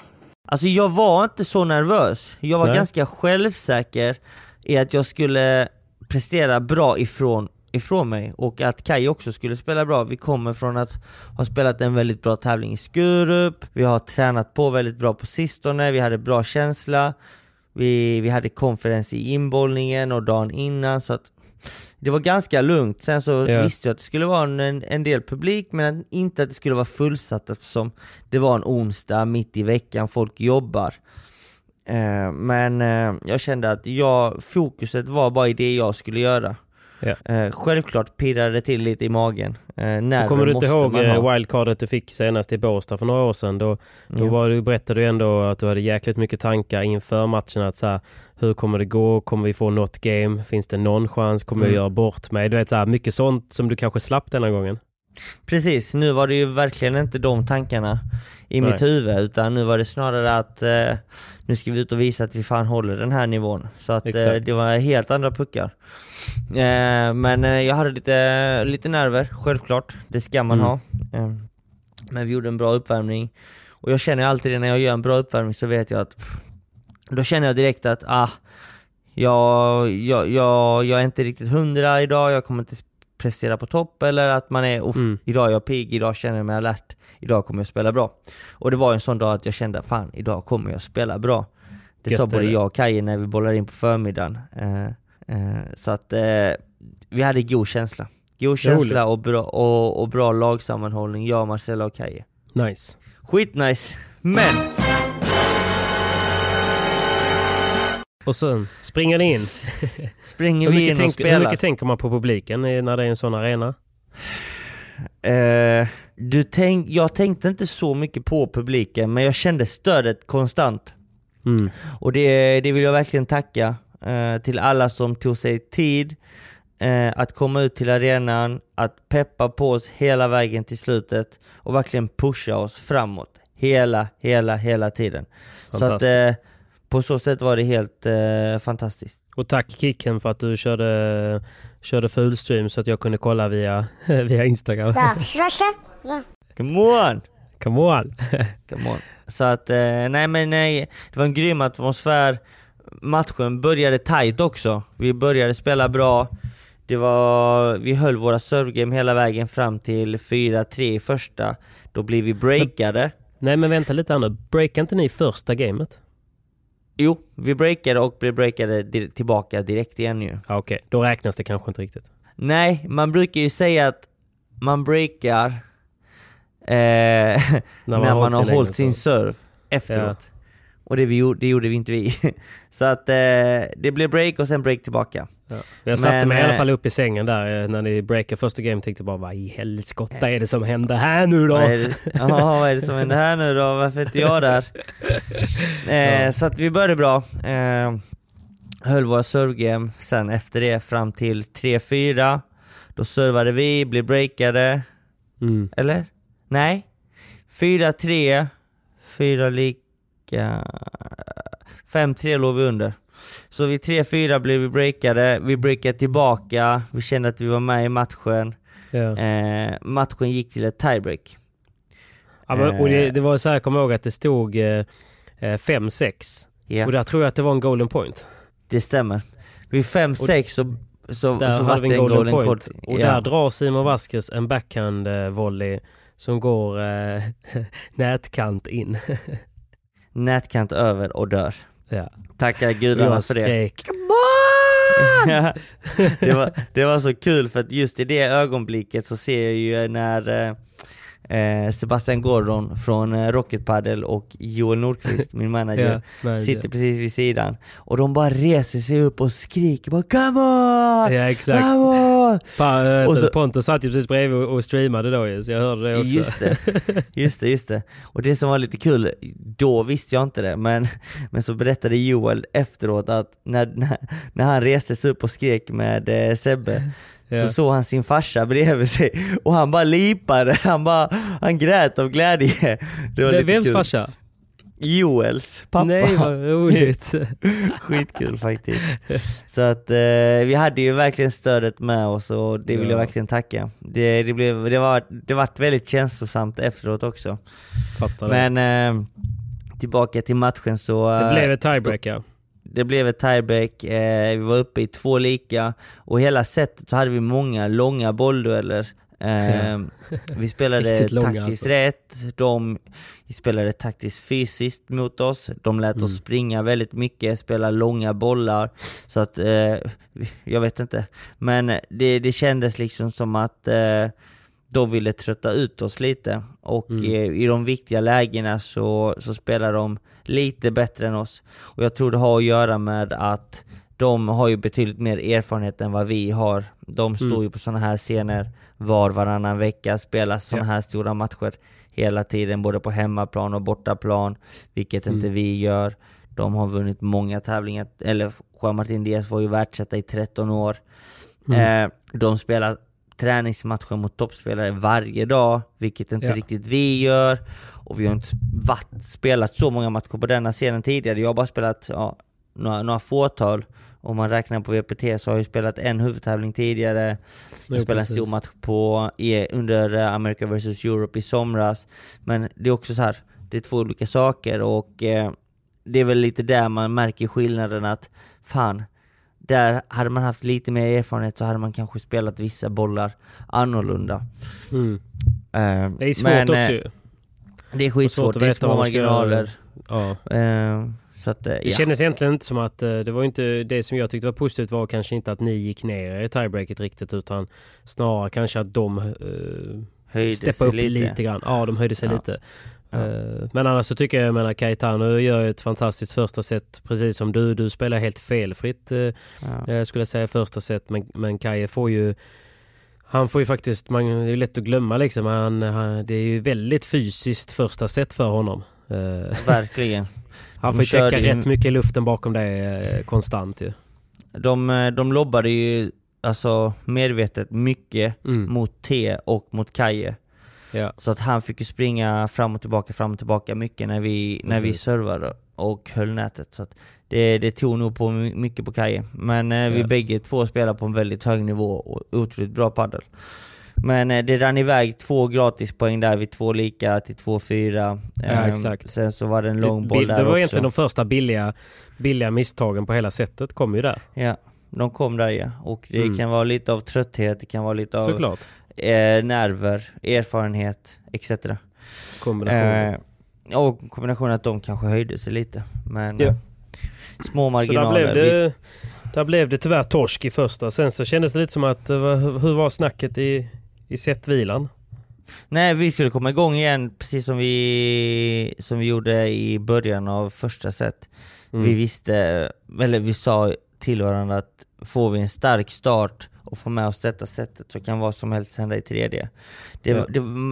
Alltså jag var inte så nervös. Jag var ganska självsäker i att jag skulle prestera bra ifrån mig, och att Kai också skulle spela bra. Vi kommer från att ha spelat en väldigt bra tävling i Skurup. Vi har tränat på väldigt bra på sistone. Vi hade bra känsla. Vi hade konferens i inbollningen och dagen innan, så att det var ganska lugnt. Sen så visste jag att det skulle vara en del publik, men inte att det skulle vara fullsatt, eftersom det var en onsdag mitt i veckan, folk jobbar. Men jag kände att fokuset var bara i det jag skulle göra. Självklart pirrade det till lite i magen. Kommer du inte ihåg wildcardet du fick senast i Båstad för några år sedan? Då berättade du ändå att du hade jäkligt mycket tankar inför matchen, att så här, hur kommer det gå? Kommer vi få något game? Finns det någon chans? Kommer jag göra bort mig? Du vet, så här, mycket sånt som du kanske slapp denna gången. Precis, nu var det ju verkligen inte de tankarna i mitt huvud, utan nu var det snarare att nu ska vi ut och visa att vi fan håller den här nivån. Så att det var helt andra puckar. Men jag hade lite nerver, självklart. Det ska man ha. Men vi gjorde en bra uppvärmning, och jag känner alltid det, när jag gör en bra uppvärmning så vet jag att då känner jag direkt att jag är inte riktigt 100 idag, jag kommer inte prestera på topp, eller att man är idag är jag pigg, idag känner jag mig alert, idag kommer jag spela bra. Och det var en sån dag att jag kände, fan, idag kommer jag spela bra. Det sa både jag och Kajen när vi bollade in på förmiddagen. Så att vi hade god känsla och bra lagsammanhållning, jag, Marcela och Kajen. Nice. Skitnice. Men och sen springer ni in. Springer vi in och spelar. Hur mycket tänker man på publiken när det är en sån arena? Jag tänkte inte så mycket på publiken, men jag kände stödet konstant. Och det vill jag verkligen tacka till alla som tog sig tid att komma ut till arenan, att peppa på oss hela vägen till slutet och verkligen pusha oss framåt hela tiden. Så att på så sätt var det helt fantastiskt. Och tack Kicken för att du körde fullstream så att jag kunde kolla via Instagram. Ja. Come on. Så att nej, det var en grym atmosfär. Matchen började tight också. Vi började spela bra. Vi höll våra servegame hela vägen fram till 4-3 i första. Då blev vi breakade. Nej, men vänta lite annor. Breakade inte ni första gamet? Jo, vi breakade och blev breakade tillbaka direkt igen ju. Ja, okej. Då räknas det kanske inte riktigt. Nej, man brukar ju säga att man breakar när man har hållit sin serve efteråt. Ja. Och det gjorde vi inte vi. Så att det blev break och sen break tillbaka. Ja. Jag satte mig i alla fall upp i sängen där när ni breakade första game, tänkte bara vad i helskotta är det som händer här nu då? Vad är det som händer här nu då? Varför inte jag där? Så att vi började bra. Höll våra servegame sen efter det fram till 3-4. Då servade vi, blev breakade. Mm. Eller? Nej. 4-3. 4 lik. 5-3 låg vi under. Så vid 3-4 blev vi breakade. Vi breakade tillbaka. Vi kände att vi var med i matchen. Ja. Matchen gick till ett tiebreak. Ja, men, och det var så här, jag kommer ihåg att det stod 5-6. Ja. Och där tror jag att det var en golden point. Det stämmer. Vid 5-6 så var det en golden point. Och där drar Simon Vasquez en backhand volley som går nätkant in. Nätkant över och dör. Ja. Tackar gudarna för det. Det var så kul för att just i det ögonblicket så ser jag ju när Sebastian Gordon från Rocket Padel och Joel Nordqvist, min manager, sitter precis vid sidan och de bara reser sig upp och skriker bara, come on! Ja, exakt. Come on! Pontus satt ju precis bredvid och streamade då, så jag hörde det också. Just det. Och det som var lite kul, då visste jag inte det, men så berättade Joel efteråt att när han reste sig upp och skrek med Sebbe, så såg han sin farsa bredvid sig och han bara lipade, han grät av glädje. Det var lite vems kul. Farsa? Joels pappa. Nej, vad roligt. Skitkul faktiskt. Så att vi hade ju verkligen stödet med oss och det vill jag verkligen tacka. Det var väldigt känslosamt efteråt också. Fattar det. Men tillbaka till matchen så... Det blev ett tiebreak, ja. Det blev ett tiebreak. Vi var uppe i 2 lika. Och hela setet så hade vi många långa bolldueller. Vi spelade taktiskt långa, alltså. Rätt. De spelade taktiskt fysiskt mot oss. De lät oss springa väldigt mycket. Spela långa bollar. Så att, jag vet inte. Men det kändes liksom som att de ville trötta ut oss lite. Och i de viktiga lägena så spelar de lite bättre än oss. Och jag tror det har att göra med att de har ju betydligt mer erfarenhet än vad vi har. De står ju på såna här scener varannan vecka. Spelar såna här stora matcher hela tiden. Både på hemmaplan och bortaplan. Vilket inte vi gör. De har vunnit många tävlingar. Eller Martin Díaz var ju världsetta i 13 år. De spelar träningsmatcher mot toppspelare varje dag, vilket inte riktigt vi gör, och vi har inte spelat så många matcher på denna scenen tidigare. Jag har bara spelat några fåtal. Om man räknar på VPT så har jag spelat en huvudtävling tidigare. Jag spelade en stor match under America vs Europe i somras, men det är också så här, det är 2 olika saker och det är väl lite där man märker skillnaden att där hade man haft lite mer erfarenhet så hade man kanske spelat vissa bollar annorlunda. Det är svårt också. Det är skitsvårt. Det är små marginaler. Så att, det kändes egentligen inte som att det var inte det som jag tyckte var positivt var kanske inte att ni gick ner i tiebreaket riktigt utan snarare kanske att de steppade upp lite grann. Ja, de höjde sig lite. Men annars så tycker jag Kajetan nu gör ett fantastiskt första set precis som du spelar helt felfritt skulle jag säga första set men Kaje får ju faktiskt man det är ju lätt att glömma liksom han det är ju väldigt fysiskt första set för honom. Verkligen. Han får täcka rätt mycket i luften bakom det konstant ju. De lobbade ju alltså medvetet mycket mot T och mot Kaje. Ja. Så att han fick ju springa fram och tillbaka mycket när vi servade och höll nätet. Så att det tog nog på mycket på Kaje. Men vi bägge två spelar på en väldigt hög nivå och otroligt bra paddel. Men det rann iväg 2 gratispoäng där vid 2 lika till 2-4. Ja, exakt. Sen så var det en lång boll där också. Det var egentligen de första billiga misstagen på hela sättet kom ju där. Ja, de kom där ja. Och det kan vara lite av trötthet, det kan vara lite av nerver, erfarenhet, etc. Kombinationen. Och kombinationen att de kanske höjde sig lite. Men små marginaler. Så där blev det tyvärr torsk i första. Sen så kändes det lite som att, hur var snacket i setvilan? Nej, vi skulle komma igång igen precis som vi gjorde i början av första set. Vi visste, eller vi sa till varandra att får vi en stark start och får med oss detta sättet så kan vad som helst hända i tredje.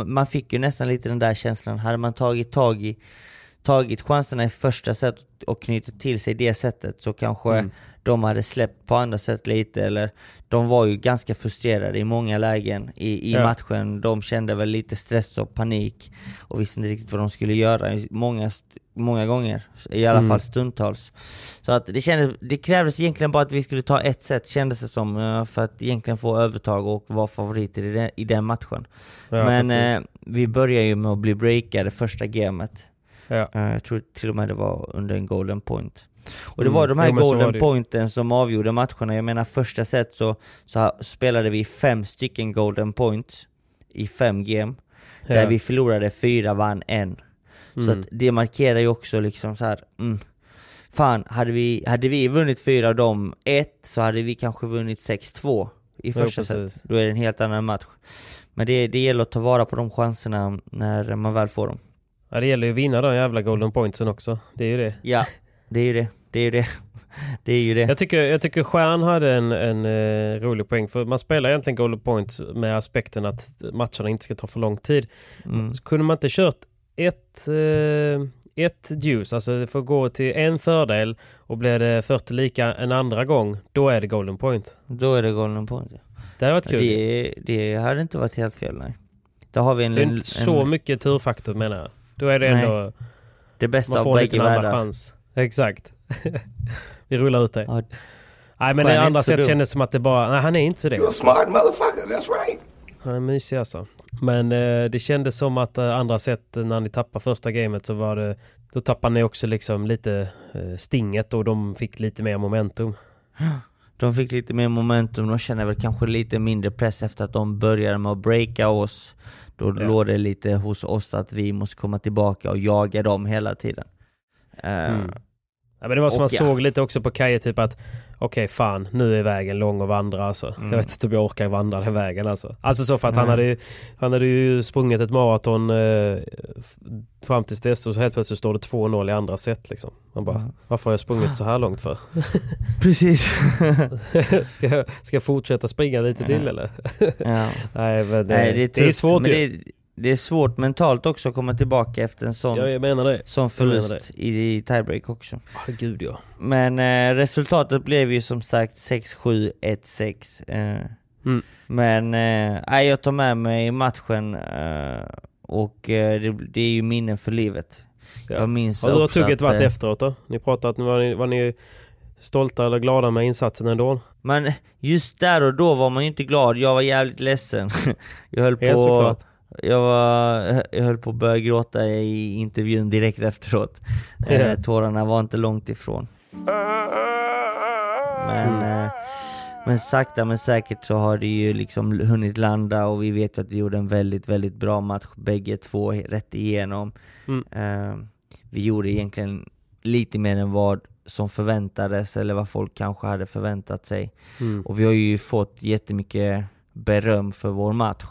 Man fick ju nästan lite den där känslan. Hade man tagit chanserna i första set och knutit till sig det sättet så kanske de hade släppt på andra sätt lite, eller de var ju ganska frustrerade i många lägen i matchen. De kände väl lite stress och panik och visste inte riktigt vad de skulle göra många gånger, i alla fall stundtals. Så att det krävdes egentligen bara att vi skulle ta ett set, kändes det som, för att egentligen få övertag och vara favoriter i den matchen. Ja, men vi började ju med att bli breakade första gamet. Ja. Jag tror till och med det var under en golden point. Och det var de här golden pointen som avgjorde matcherna. Jag menar första set så spelade vi 5 stycken golden points i 5 game. Ja. Där vi förlorade 4, vann 1. Så att det markerar ju också liksom så här, fan, hade vi vunnit 4 av dem 1 så hade vi kanske vunnit 6-2 i första set. Då är det en helt annan match. Men det gäller att ta vara på de chanserna när man väl får dem. Ja, det gäller ju att vinna de jävla golden pointsen också. Det är ju det. Ja, det är ju det. Jag tycker Stjärn hade en rolig poäng. För man spelar egentligen golden points med aspekten att matcherna inte ska ta för lång tid. Så kunde man inte kört ett deuce, alltså det får gå till en fördel och blir det 40 lika en andra gång, då är det golden point. Då är det golden point, ja. Det hade varit kul. Det hade inte varit helt fel, nej. Då har vi det är inte så mycket turfaktor, menar jag. Då är det ändå det bästa av bägge världar. Exakt. Vi rullar ut det. Ja. Nej, men det andra sätt kändes som att det bara... Nej, han är inte så det. You're a smart motherfucker, that's right. Han är mysig alltså. Men det kändes som att andra sätt, när ni tappade första gamet så var det... Då tappade ni också liksom lite stinget och de fick lite mer momentum. De fick lite mer momentum. De känner väl kanske lite mindre press efter att de började med att breaka oss. Då låg det lite hos oss att vi måste komma tillbaka och jaga dem hela tiden. Ja, men det var som man såg lite också på Kaje, typ att okej, fan, nu är vägen lång att vandra alltså. Jag vet inte om jag orkar vandra den vägen alltså. Alltså så för att han hade ju sprungit ett maraton fram tills dess och så helt plötsligt står det 2-0 i andra set liksom. Man bara, varför har jag sprungit så här långt för? Precis. ska jag fortsätta springa lite till eller? Ja. Nej, men det är svårt ju. Det är svårt mentalt också att komma tillbaka efter en sån, sån förlust i tiebreak också. Oh, gud, ja. Men resultatet blev ju som sagt 6-7, 1-6. Men jag tar med mig matchen och det är ju minnen för livet. Ja. Jag minns hur tugget varit efteråt då? Ni pratade att var ni stolta eller glada med insatsen ändå? Men just där och då var man ju inte glad. Jag var jävligt ledsen. Jag höll på att börja gråta i intervjun direkt efteråt. Tårarna var inte långt ifrån. Men sakta men säkert så har det ju liksom hunnit landa och vi vet att vi gjorde en väldigt, väldigt bra match. Bägge två rätt igenom. Vi gjorde egentligen lite mer än vad som förväntades eller vad folk kanske hade förväntat sig. Och vi har ju fått jättemycket beröm för vår match.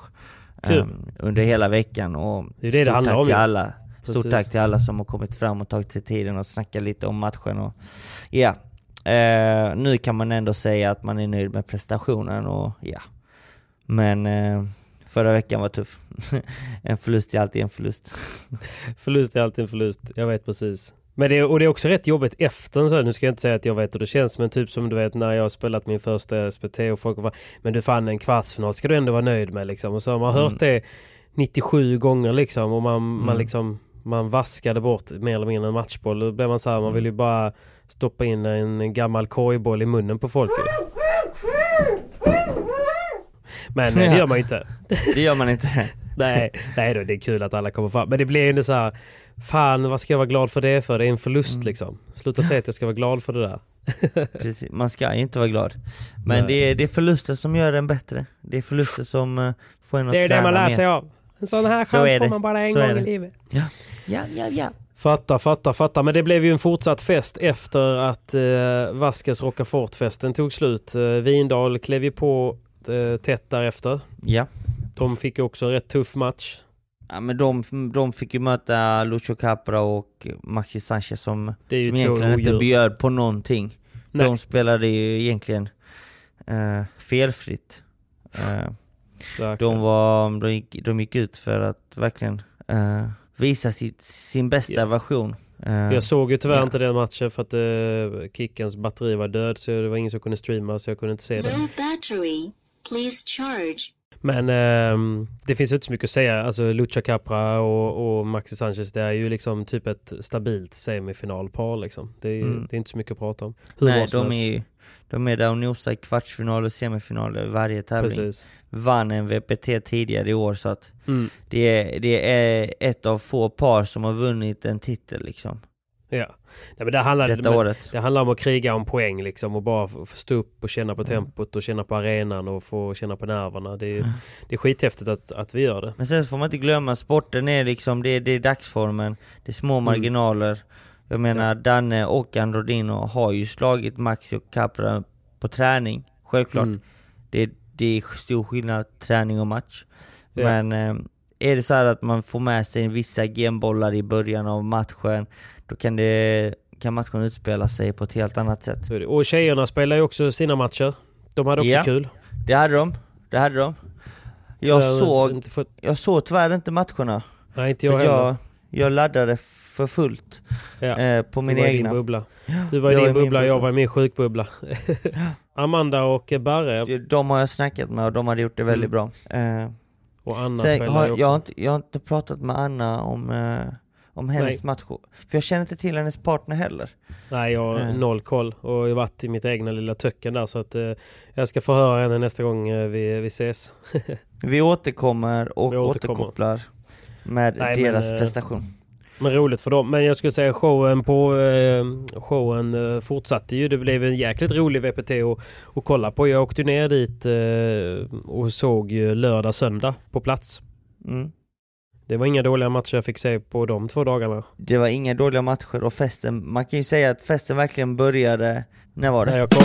Under hela veckan, och stort tack till alla som har kommit fram och tagit sig tiden och snackat lite om matchen och nu kan man ändå säga att man är nöjd med prestationen och men förra veckan var tuff. En förlust är alltid en förlust. Förlust är alltid en förlust, jag vet precis. Men det är också rätt jobbigt efter så här, nu ska jag inte säga att jag vet hur det känns, men typ som du vet när jag har spelat min första SPT och folk var, men du fann en kvartsfinal, ska du ändå vara nöjd med liksom, och så har man hört det 97 gånger liksom, och man liksom man vaskade bort mer eller mindre en matchboll. Då blev man så här, man vill ju bara stoppa in en gammal korgboll i munnen på folk. Men det gör man ju inte. Det gör man inte. Nej då, det är kul att alla kommer fram. Men det blir ju inte så här, fan vad ska jag vara glad för det för? Det är en förlust liksom. Sluta säga att jag ska vara glad för det där. Precis, man ska ju inte vara glad. Men det är förluster som gör den bättre. Det är förluster som får en att träna mer. Det är det man lär sig av. En sån här chans får man bara en gång i livet. Ja. Fatta. Men det blev ju en fortsatt fest efter att Vaskes Rockafortfesten tog slut. Vindal klev ju på tätt därefter. Ja. De fick ju också en rätt tuff match. Ja, men de fick ju möta Lucho Capra och Maxi Sanchez som egentligen inte bjöd på någonting. Nej. De spelade ju egentligen felfritt. De gick ut för att verkligen visa sin bästa version. Jag såg ju tyvärr inte den matchen för att Kickens batteri var död, så det var ingen som kunde streama, så jag kunde inte se det. No battery, please charge. Men det finns inte så mycket att säga. Alltså Lucha Capra och Maxi Sanchez, det är ju liksom typ ett stabilt semifinalpar liksom. Det är inte så mycket att prata om. Nej, de är där och nosar i kvartsfinal och semifinaler varje tävling. Precis. Vann en WPT tidigare i år, så att det är ett av få par som har vunnit en titel liksom. Ja. Nej, men det handlar om att kriga om poäng liksom, och bara stå upp och känna på tempot och känna på arenan och få känna på nerverna. Det är skithäftigt att vi gör det. Men sen så får man inte glömma, sporten är liksom, det är dagsformen, det är små marginaler. Jag menar, Danne och Androdino har ju slagit Maxi och Capra på träning, självklart. Det är stor skillnad träning och match. Ja. Men är det så här att man får med sig vissa genbollar i början av matchen, då kan matchen utspela sig på ett helt annat sätt. Och tjejerna spelar ju också sina matcher. De hade också kul. Det hade de. Jag såg tyvärr inte matcherna. Nej, inte jag heller. Jag laddade för fullt på min egna bubbla. Du var i din bubbla, jag var i min sjukbubbla. Amanda och Barre, de har jag snackat med och de har gjort det väldigt bra. Och Anna spelar också. Jag har inte pratat med Anna om hennes match. För jag känner inte till hennes partner heller. Nej, jag har noll koll. Och jag har varit i mitt egna lilla töcken där. Så att jag ska få höra henne nästa gång vi ses. Vi återkommer och återkopplar med deras prestation. Men roligt för dem. Men jag skulle säga showen fortsatte ju. Det blev en jäkligt rolig WPT att kolla på. Jag åkte ner dit och såg ju lördag, söndag på plats. Mm. Det var inga dåliga matcher jag fick se på de 2 dagarna. Det var inga dåliga matcher, och festen, man kan ju säga att festen verkligen började. När var det? När jag kom.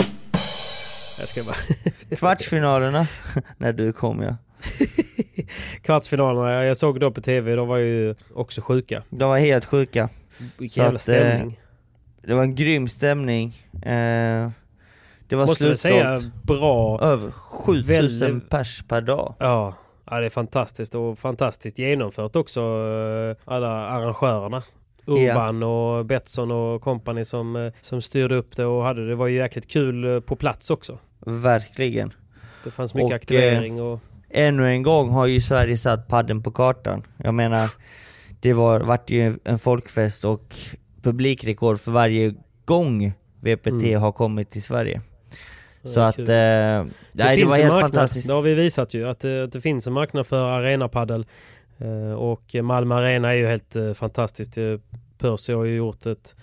Jag ska bara... Kvartsfinalerna. När du kom, ja. Kvartsfinalerna, jag såg dem på tv, de var ju också sjuka. De var helt sjuka. Jävla stämning. Det var en grym stämning. Det var slutsålt. Bra. Över 7000 pers per dag. Ja. Ja, det är fantastiskt, och fantastiskt genomfört också, alla arrangörerna. Urban och Betsson och company som styrde upp det och hade det. Var ju jäkligt kul på plats också. Verkligen. Det fanns mycket aktivering. Och... Ännu en gång har ju Sverige satt padden på kartan. Jag menar, det vart ju en folkfest och publikrekord för varje gång VPT har kommit till Sverige. Så att det var helt fantastiskt. Det har vi visat ju att det finns en marknad för arenapaddel, och Malmö Arena är ju helt fantastiskt. Percy har ju gjort ett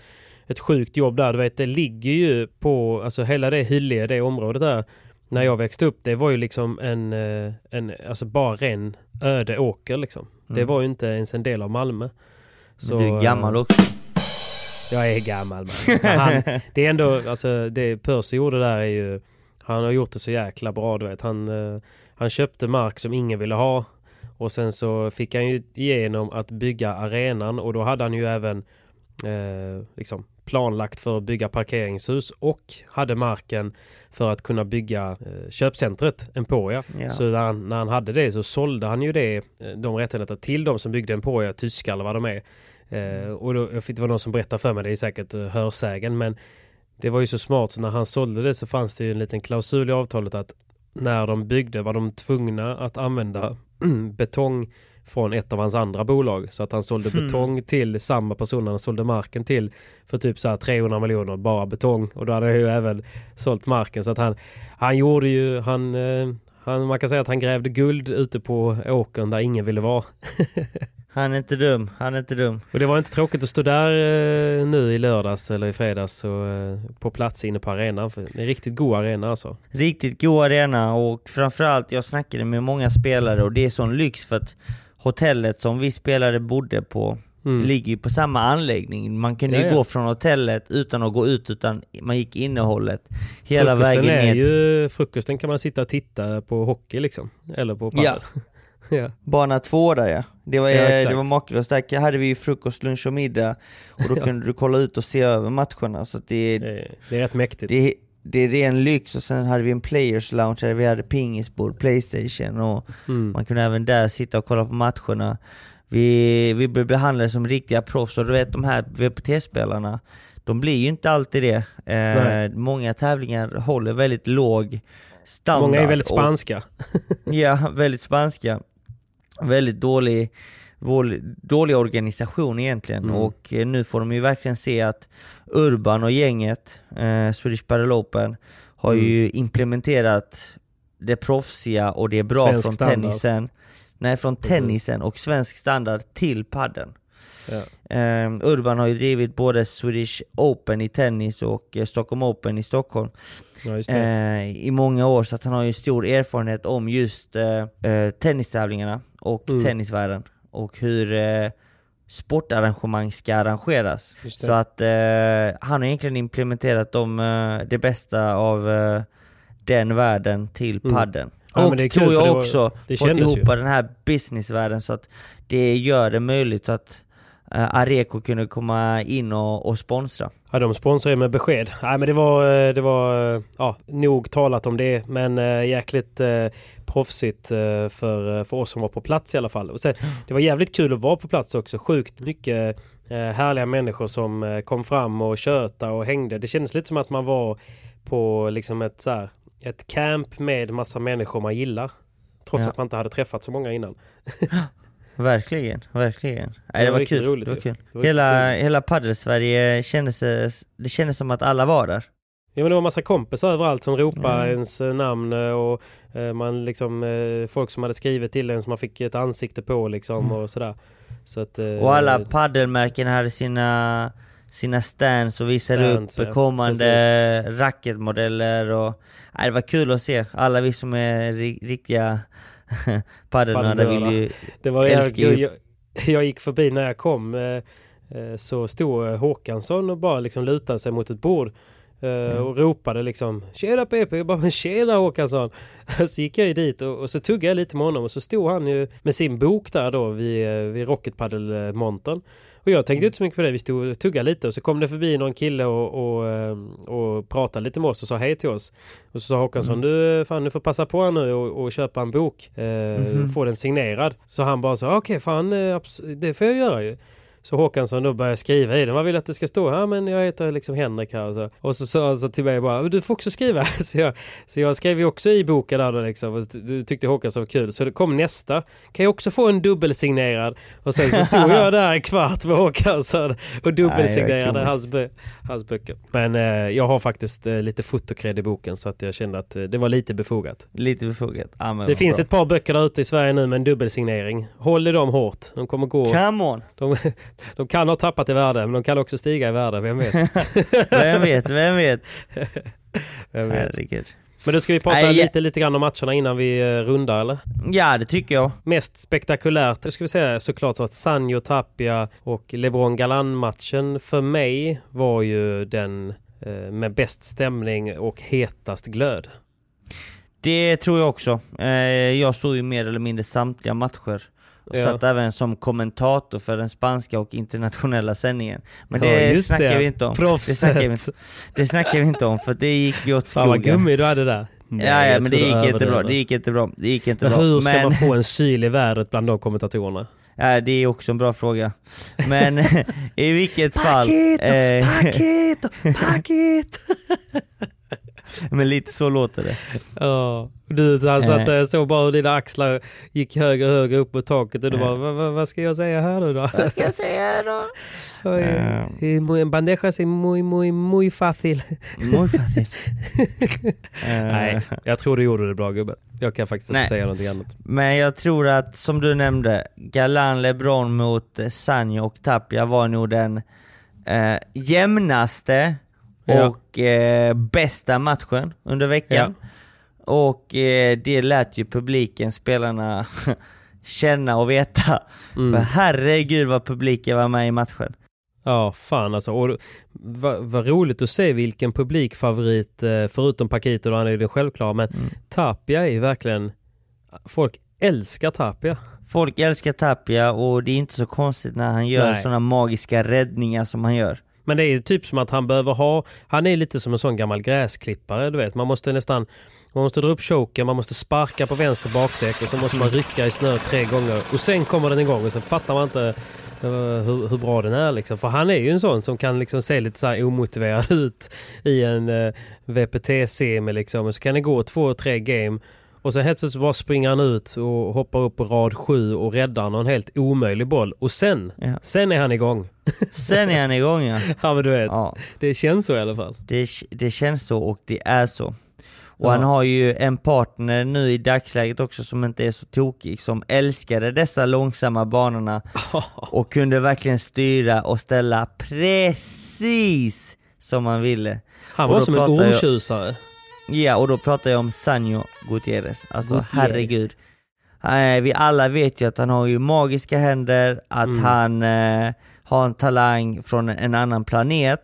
sjukt jobb där. Du vet, det ligger ju på, alltså hela det Hyllie, det området där när jag växte upp, det var ju liksom en alltså bara ren öde åker liksom. Det var ju inte ens en del av Malmö. Så, du är gammal också. Jag är gammal, men det är ändå, alltså det Percy gjorde där är ju, han har gjort det så jäkla bra, du vet. Han köpte mark som ingen ville ha, och sen så fick han ju igenom att bygga arenan, och då hade han ju även liksom planlagt för att bygga parkeringshus, och hade marken för att kunna bygga köpcentret Emporia. Yeah. Så när han hade det, så sålde han ju det, de rättigheterna till de som byggde Emporia, tyskar eller vad de är. Och då, det var någon som berättade för mig, det är säkert hörsägen, men det var ju så smart, så när han sålde det så fanns det ju en liten klausul i avtalet att när de byggde var de tvungna att använda betong från ett av hans andra bolag. Så att han sålde betong till samma person han sålde marken till för typ så här 300 miljoner bara betong. Och då hade han ju även sålt marken. Så att han gjorde ju... man kan säga att han grävde guld ute på åkern där ingen ville vara. Han är inte dum. Och det var inte tråkigt att stå där nu i lördags eller i fredags och på plats inne på arenan. För det är en riktigt god arena alltså. Riktigt god arena, och framförallt jag snackade med många spelare och det är sån lyx för att hotellet som vi spelare bodde på ligger ju på samma anläggning. Man kunde ju gå från hotellet utan att gå ut, utan man gick innehållet hela vägen ner. Frukosten kan man sitta och titta på hockey liksom, eller på padel. Ja. Ja. Bana 2 där det var makalöst. Där hade vi ju frukost, lunch och middag, och då kunde du kolla ut och se över matcherna, så att det är rätt mäktigt. Det är ren lyx. Och sen hade vi en players lounge där vi hade pingisbord, PlayStation, och man kunde även där sitta och kolla på matcherna. Vi blev behandlade som riktiga proffs, och du vet de här VPT-spelarna, de blir ju inte alltid det. Många tävlingar håller väldigt låg standard. Många är väldigt spanska. Ja, väldigt spanska. Väldigt dålig organisation egentligen. Och nu får de ju verkligen se att Urban och gänget, Swedish Padel Open, har ju implementerat det proffsiga och det är bra svensk från standard. Tennisen. Nej, från tennisen och svensk standard till padden. Ja. Urban har ju drivit både Swedish Open i tennis och Stockholm Open i Stockholm i många år, så att han har ju stor erfarenhet om just tennistävlingarna och tennisvärlden och hur sportarrangemang ska arrangeras. Så att han har egentligen implementerat det bästa av den världen till padden. Ja, och det tror jag också fått ihop den här businessvärlden, så att det gör det möjligt att Areco kunde komma in och sponsra. Ja, de sponsrar med besked. Nej, men det var ja, nog talat om det, men jäkligt proffsigt för oss som var på plats i alla fall. Och sen, det var jävligt kul att vara på plats också. Sjukt mycket härliga människor som kom fram och tjöta och hängde. Det kändes lite som att man var på liksom ett camp med massa människor man gillar, trots att man inte hade träffat så många innan. Verkligen. Nej, det var kul. Roligt, det var kul. Det var hela Padel-Sverige kändes som att alla var där. Ja, men det var en massa kompisar överallt som ropade ens namn, och man liksom, folk som hade skrivit till en som man fick ett ansikte på liksom, och sådär. Så att, och alla paddelmärken hade sina stands och visade upp kommande racketmodeller, och nej, det var kul att se. Alla vi som är riktiga det var jag gick förbi när jag kom, så stod Håkansson och bara liksom lutade sig mot ett bord och ropade liksom tjena Pepe, jag bara tjena Håkansson. Så gick jag ju dit och så tuggade jag lite med honom, och så stod han ju med sin bok där då vid rocketpaddelmontern. Och jag tänkte inte så mycket på det, vi stod och tuggade lite, och så kom det förbi någon kille och pratade lite med oss och sa hej till oss. Och så sa Håkansson, du får passa på nu och köpa en bok, få den signerad. Så han bara sa, okej fan, det får jag göra ju. Så Håkansson då började skriva i den. Vad vill att det ska stå? Ja, men jag heter liksom Henrik här. Och så sa han så till mig bara, du får också skriva. Så jag skrev ju också i boken där då liksom. Och tyckte Håkansson var kul. Så det kom nästa. Kan jag också få en dubbelsignerad? Och sen så stod jag där en kvart med Håkansson och dubbelsignerade hans böcker. Men jag har faktiskt lite fotokred i boken, så att jag kände att det var lite befogat. Amen, det finns ett par böcker där ute i Sverige nu med en dubbelsignering. Håll i dem hårt. De kommer gå. Come on! De kan ha tappat i värde, men de kan också stiga i värde. Vem vet? Herregud. Men då ska vi prata lite grann om matcherna innan vi rundar, eller? Ja, det tycker jag. Mest spektakulärt, det ska vi säga såklart, att Sanyo Tapia och LeBron Galan-matchen för mig var ju den med bäst stämning och hetast glöd. Det tror jag också. Jag såg ju mer eller mindre samtliga matcher. Och satt även som kommentator för den spanska och internationella sändningen. Men det snackar vi inte om, för det gick ju åt skogen. Vad gummi du hade där. Ja, men det gick inte bra. Hur ska man få en syl i värdet bland de kommentatorerna? Ja, det är också en bra fråga. Men i vilket fall... Paquito! Men lite så låter det. Ja, du alltså att jag såg bara hur dina axlar gick högre och högre upp mot taket och du bara, vad ska jag säga här nu då? Vad ska jag säga då? En bandeja är muy fácil. Muy fácil. Nej, jag tror du gjorde det bra, gubben. Jag kan faktiskt inte säga någonting annat. Men jag tror att, som du nämnde, Galan LeBron mot Sanyo och Tapia var nog den jämnaste och bästa matchen under veckan. Ja. Och det lät ju publiken, spelarna känna och veta. För herregud vad publiken var med i matchen. Ja, fan alltså. Och vad roligt att se vilken publikfavorit, förutom Paquito då, han är ju den självklara. Men Tapia är ju verkligen... Folk älskar Tapia. Folk älskar Tapia, och det är inte så konstigt när han gör sådana magiska räddningar som han gör. Men det är ju typ som att han behöver ha... Han är lite som en sån gammal gräsklippare, du vet. Man måste nästan... Man måste dra upp choken, man måste sparka på vänster bakdäck och så måste man rycka i snö 3 gånger. Och sen kommer den igång och sen fattar man inte hur bra den är liksom. För han är ju en sån som kan liksom se lite så här omotiverad ut i en VPT-semi liksom. Och så kan det gå 2-3 game och sen helt plötsligt bara springer han ut och hoppar upp på rad 7 och räddar någon helt omöjlig boll. Och sen är han igång. Sen är han igång, ja. Ja, men du vet. Ja. Det känns så i alla fall. Det känns så, och det är så. Och han har ju en partner nu i dagsläget också som inte är så tokig, som älskade dessa långsamma banorna och kunde verkligen styra och ställa precis som han ville. Han var som en ormtjusare. Ja, och då pratar jag om Sanyo Gutierrez. Alltså herregud. Vi alla vet ju att han har ju magiska händer, att han har en talang från en annan planet.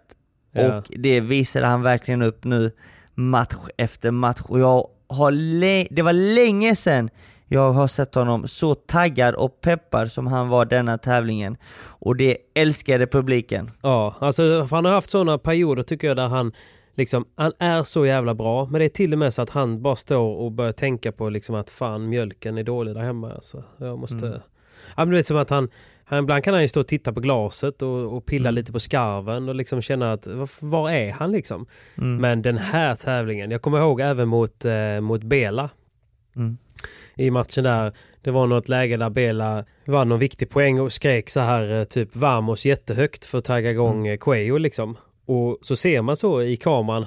Och det visar han verkligen upp nu. Match efter match, och jag har det var länge sedan jag har sett honom så taggad och peppar som han var denna tävlingen, och det älskade publiken. Ja, alltså han har haft sådana perioder tycker jag där han liksom, han är så jävla bra, men det är till och med så att han bara står och börjar tänka på liksom att fan, mjölken är dålig där hemma alltså. Jag måste... Ja, men du vet, som att han ibland kan han ju stå och titta på glaset och pilla lite på skarven och liksom känna att var är han liksom. Men den här tävlingen, jag kommer ihåg även mot Bela i matchen där, det var något läge där Bela vann någon viktig poäng och skrek så här typ varmos jättehögt för att tagga igång Queo liksom. Och så ser man så i kameran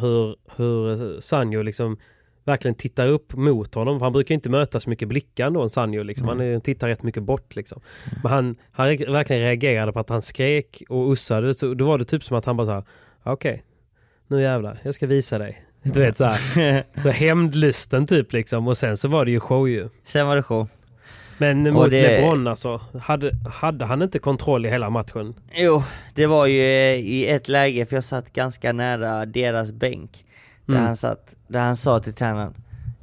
hur Sanyo liksom verkligen tittar upp mot honom, för han brukar inte möta så mycket blickar då, en Sanyo liksom. Han tittar rätt mycket bort liksom. Men han verkligen reagerade på att han skrek och ussade, så då var det typ som att han bara så här: okej, nu jävlar, jag ska visa dig. Du vet så här, så hämndlysten typ liksom. Och sen så var det ju show ju. Sen var det show. Men mot LeBron alltså, hade han inte kontroll i hela matchen? Jo, det var ju i ett läge, för jag satt ganska nära deras bänk. Där han sa till tränaren: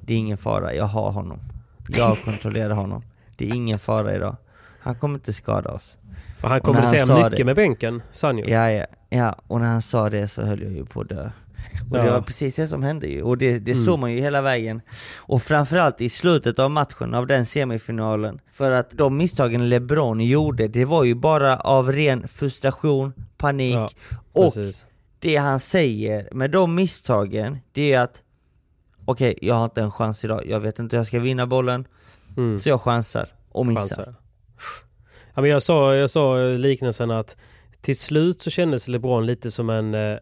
det är ingen fara, jag har honom. Jag kontrollerar honom. Det är ingen fara idag. Han kommer inte skada oss. För han kommer att säga mycket med bänken, Sanyo. Ja, och när han sa det så höll jag ju på att dö. Och det var precis det som hände ju. Och det såg man ju hela vägen. Och framförallt i slutet av matchen, av den semifinalen. För att de misstagen LeBron gjorde, det var ju bara av ren frustration, panik. Ja, och det han säger med de misstagen, det är att okej, jag har inte en chans idag. Jag vet inte hur jag ska vinna bollen. Så jag chansar och missar. Ja, men jag sa liknelsen att till slut så kändes LeBron lite som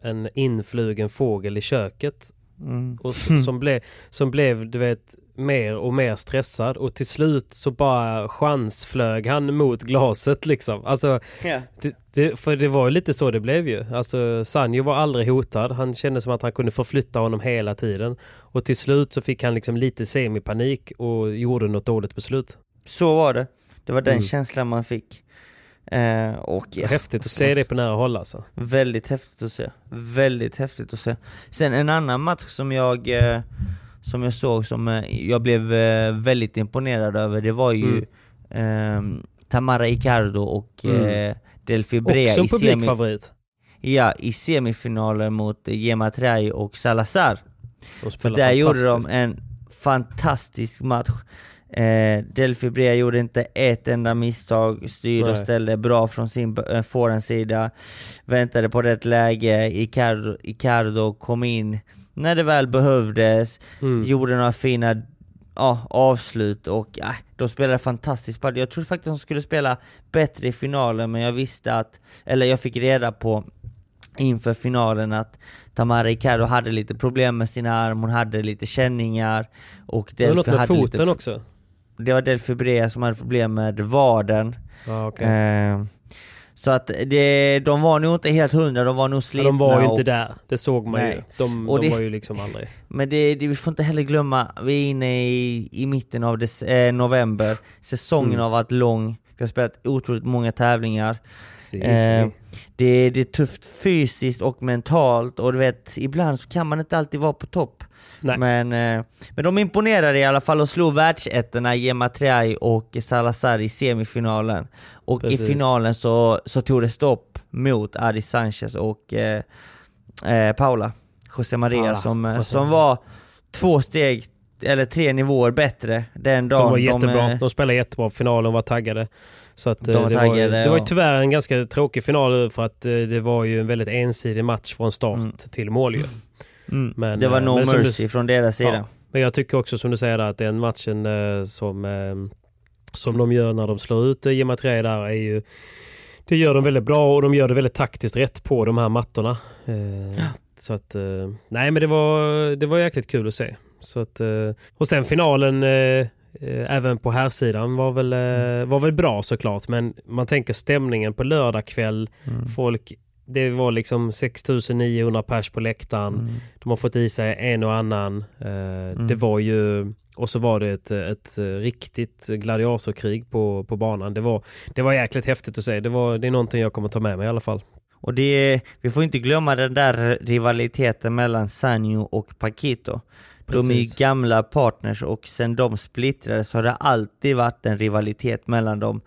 en influgen fågel i köket. Och som blev, du vet, mer och mer stressad, och till slut så bara chansflög han mot glaset liksom. Alltså, för det var ju lite så det blev ju. Alltså, Sanyo var aldrig hotad. Han kände som att han kunde förflytta honom hela tiden, och till slut så fick han liksom lite semipanik och gjorde något dåligt beslut. Så var det. Det var den känslan man fick. Häftigt att se det på nära håll alltså. Väldigt häftigt att se. Väldigt häftigt att se. Sen en annan match som jag såg, som jag blev väldigt imponerad över, det var ju Tamara Icaro och Delfi Brea i publikfavorit. Ja, i semifinalen mot Gemma Triay och Salazar. För där gjorde de en fantastisk match. Delfi Brea gjorde inte ett enda misstag, styrde och ställde bra från sin forehandsida, väntade på rätt läge. Icaro kom in när det väl behövdes, gjorde några fina avslut och de spelade fantastiskt bra. Jag trodde faktiskt att de skulle spela bättre i finalen, men jag visste att, eller jag fick reda på inför finalen att Tamara Icaro hade lite problem med sina arm, hon hade lite känningar och Delfi hade foten lite, också. Det var Delfi Brea som hade problem med vaden. Ah, okay. Så att de var nog inte helt 100, de var nog slitna. Ja, de var ju inte där, det såg man ju. De var ju liksom aldrig. Men vi får inte heller glömma, vi är inne i mitten av november. Säsongen har varit lång, vi har spelat otroligt många tävlingar. Det är tufft fysiskt och mentalt. Och du vet, ibland så kan man inte alltid vara på topp. Men de imponerade i alla fall och slog världsettorna Gemma Triay och Salazar i semifinalen. Och precis. I finalen så tog det stopp mot Adi Sanchez och Paula José Maria som var 2 steg eller 3 nivåer bättre den dagen. De var jättebra, de spelade jättebra finalen och var taggade. Så att det var ju tyvärr en ganska tråkig final, för att det var ju en väldigt ensidig match från start till mål ju. Men det var no mercy från deras sida. Ja, men jag tycker också som du säger där, att den matchen som de gör när de slår ut Gemma Triay där är ju, det gör de väldigt bra och de gör det väldigt taktiskt rätt på de här mattorna. Så att nej, men det var jäkligt kul att se. Så att, och sen finalen även på här sidan var väl bra såklart, men man tänker stämningen på lördag kväll, folk, det var liksom 6900 pers på läktaren, de har fått i sig en och annan, det var ju, och så var det ett riktigt gladiatorkrig på banan, det var jäkligt häftigt att se, det är någonting jag kommer ta med mig i alla fall. Och vi får inte glömma den där rivaliteten mellan Sanyo och Paquito. De är ju gamla partners och sen de splittrades har det alltid varit en rivalitet mellan dem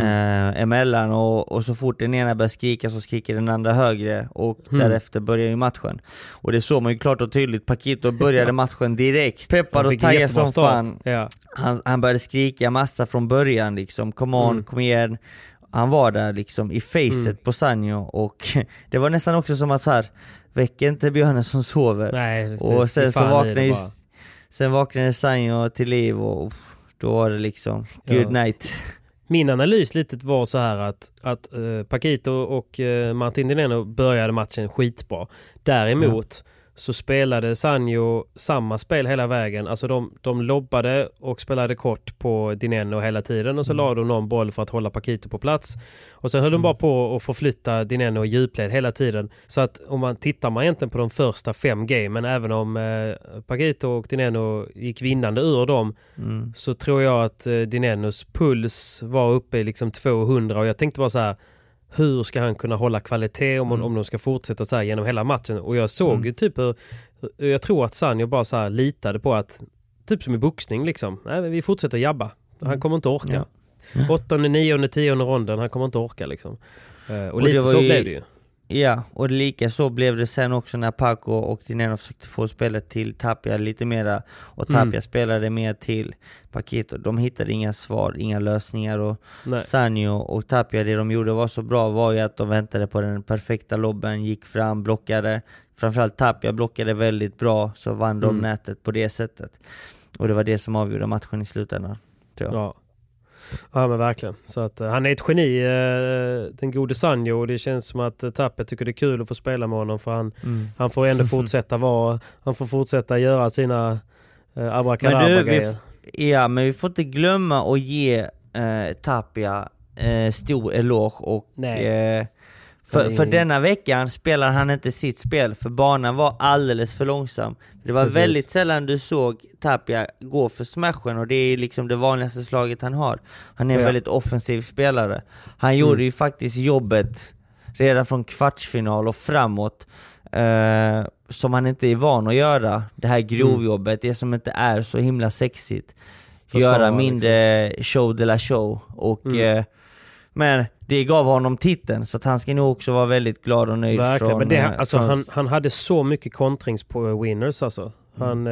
emellan, och så fort den ena börjar skrika så skriker den andra högre och därefter börjar ju matchen. Och det såg man ju klart och tydligt. Paquito började matchen direkt. Peppar och tajer som fan. Ja. Han började skrika massa från början liksom. Kom igen. Han var där liksom i facet på Sanyo, och det var nästan också som att så här, väcker inte björnen som sover. Nej, och sen vaknade Sanyo till liv, och då var det liksom good night. Min analys litet var så här att Paquito och Martin Dineno började matchen skitbra. Däremot så spelade Sanyo samma spel hela vägen. Alltså de lobbade och spelade kort på Dineno hela tiden, och så lade de någon boll för att hålla Paquito på plats. Och sen höll de bara på att förflytta Dineno i djupled hela tiden. Så att om man tittar man egentligen på de första 5 gamen, även om Paquito och Dineno gick vinnande ur dem, så tror jag att Dinenos puls var uppe i liksom 200, och jag tänkte bara så här, hur ska han kunna hålla kvalitet om de ska fortsätta så här genom hela matchen? Och jag såg ju typ hur jag tror att Sanyo bara så här litade på att, typ som i boxning liksom, nej, men vi fortsätter jabba, han kommer inte orka. 8:e, 9:e, 10:e ronden, han kommer inte orka liksom. Och lite så blev det ju. Ja, och lika så blev det sen också när Paco och Dineno försökte få spelet till Tapia lite mera, och Tapia spelade mer till Paquito. De hittade inga svar, inga lösningar, och Sanyo och Tapia, det de gjorde var så bra var ju att de väntade på den perfekta lobben, gick fram, blockade. Framförallt Tapia blockade väldigt bra, så vann de nätet på det sättet. Och det var det som avgjorde matchen i slutändan, tror jag. Ja. Ja, men verkligen. Så att, han är ett geni, den gode Sanyo, och det känns som att Tapia tycker det är kul att få spela med honom, för han får ändå fortsätta vara, han får fortsätta göra sina abrakadabra-grejer. Ja, men vi får inte glömma att ge Tapia stor eloge, och för denna veckan spelar han inte sitt spel, för banan var alldeles för långsam. Det var väldigt sällan du såg Tapia gå för smashen, och det är liksom det vanligaste slaget han har. Han är en väldigt offensiv spelare. Han gjorde ju faktiskt jobbet redan från kvartsfinal och framåt, som han inte är van att göra. Det här grovjobbet, det som inte är så himla sexigt. Göra mindre show de la show, och men det gav honom titeln, så att han ska nog också vara väldigt glad och nöjd. Verkligen, från, men det, alltså, han hade så mycket kontrings på Winners alltså. Han,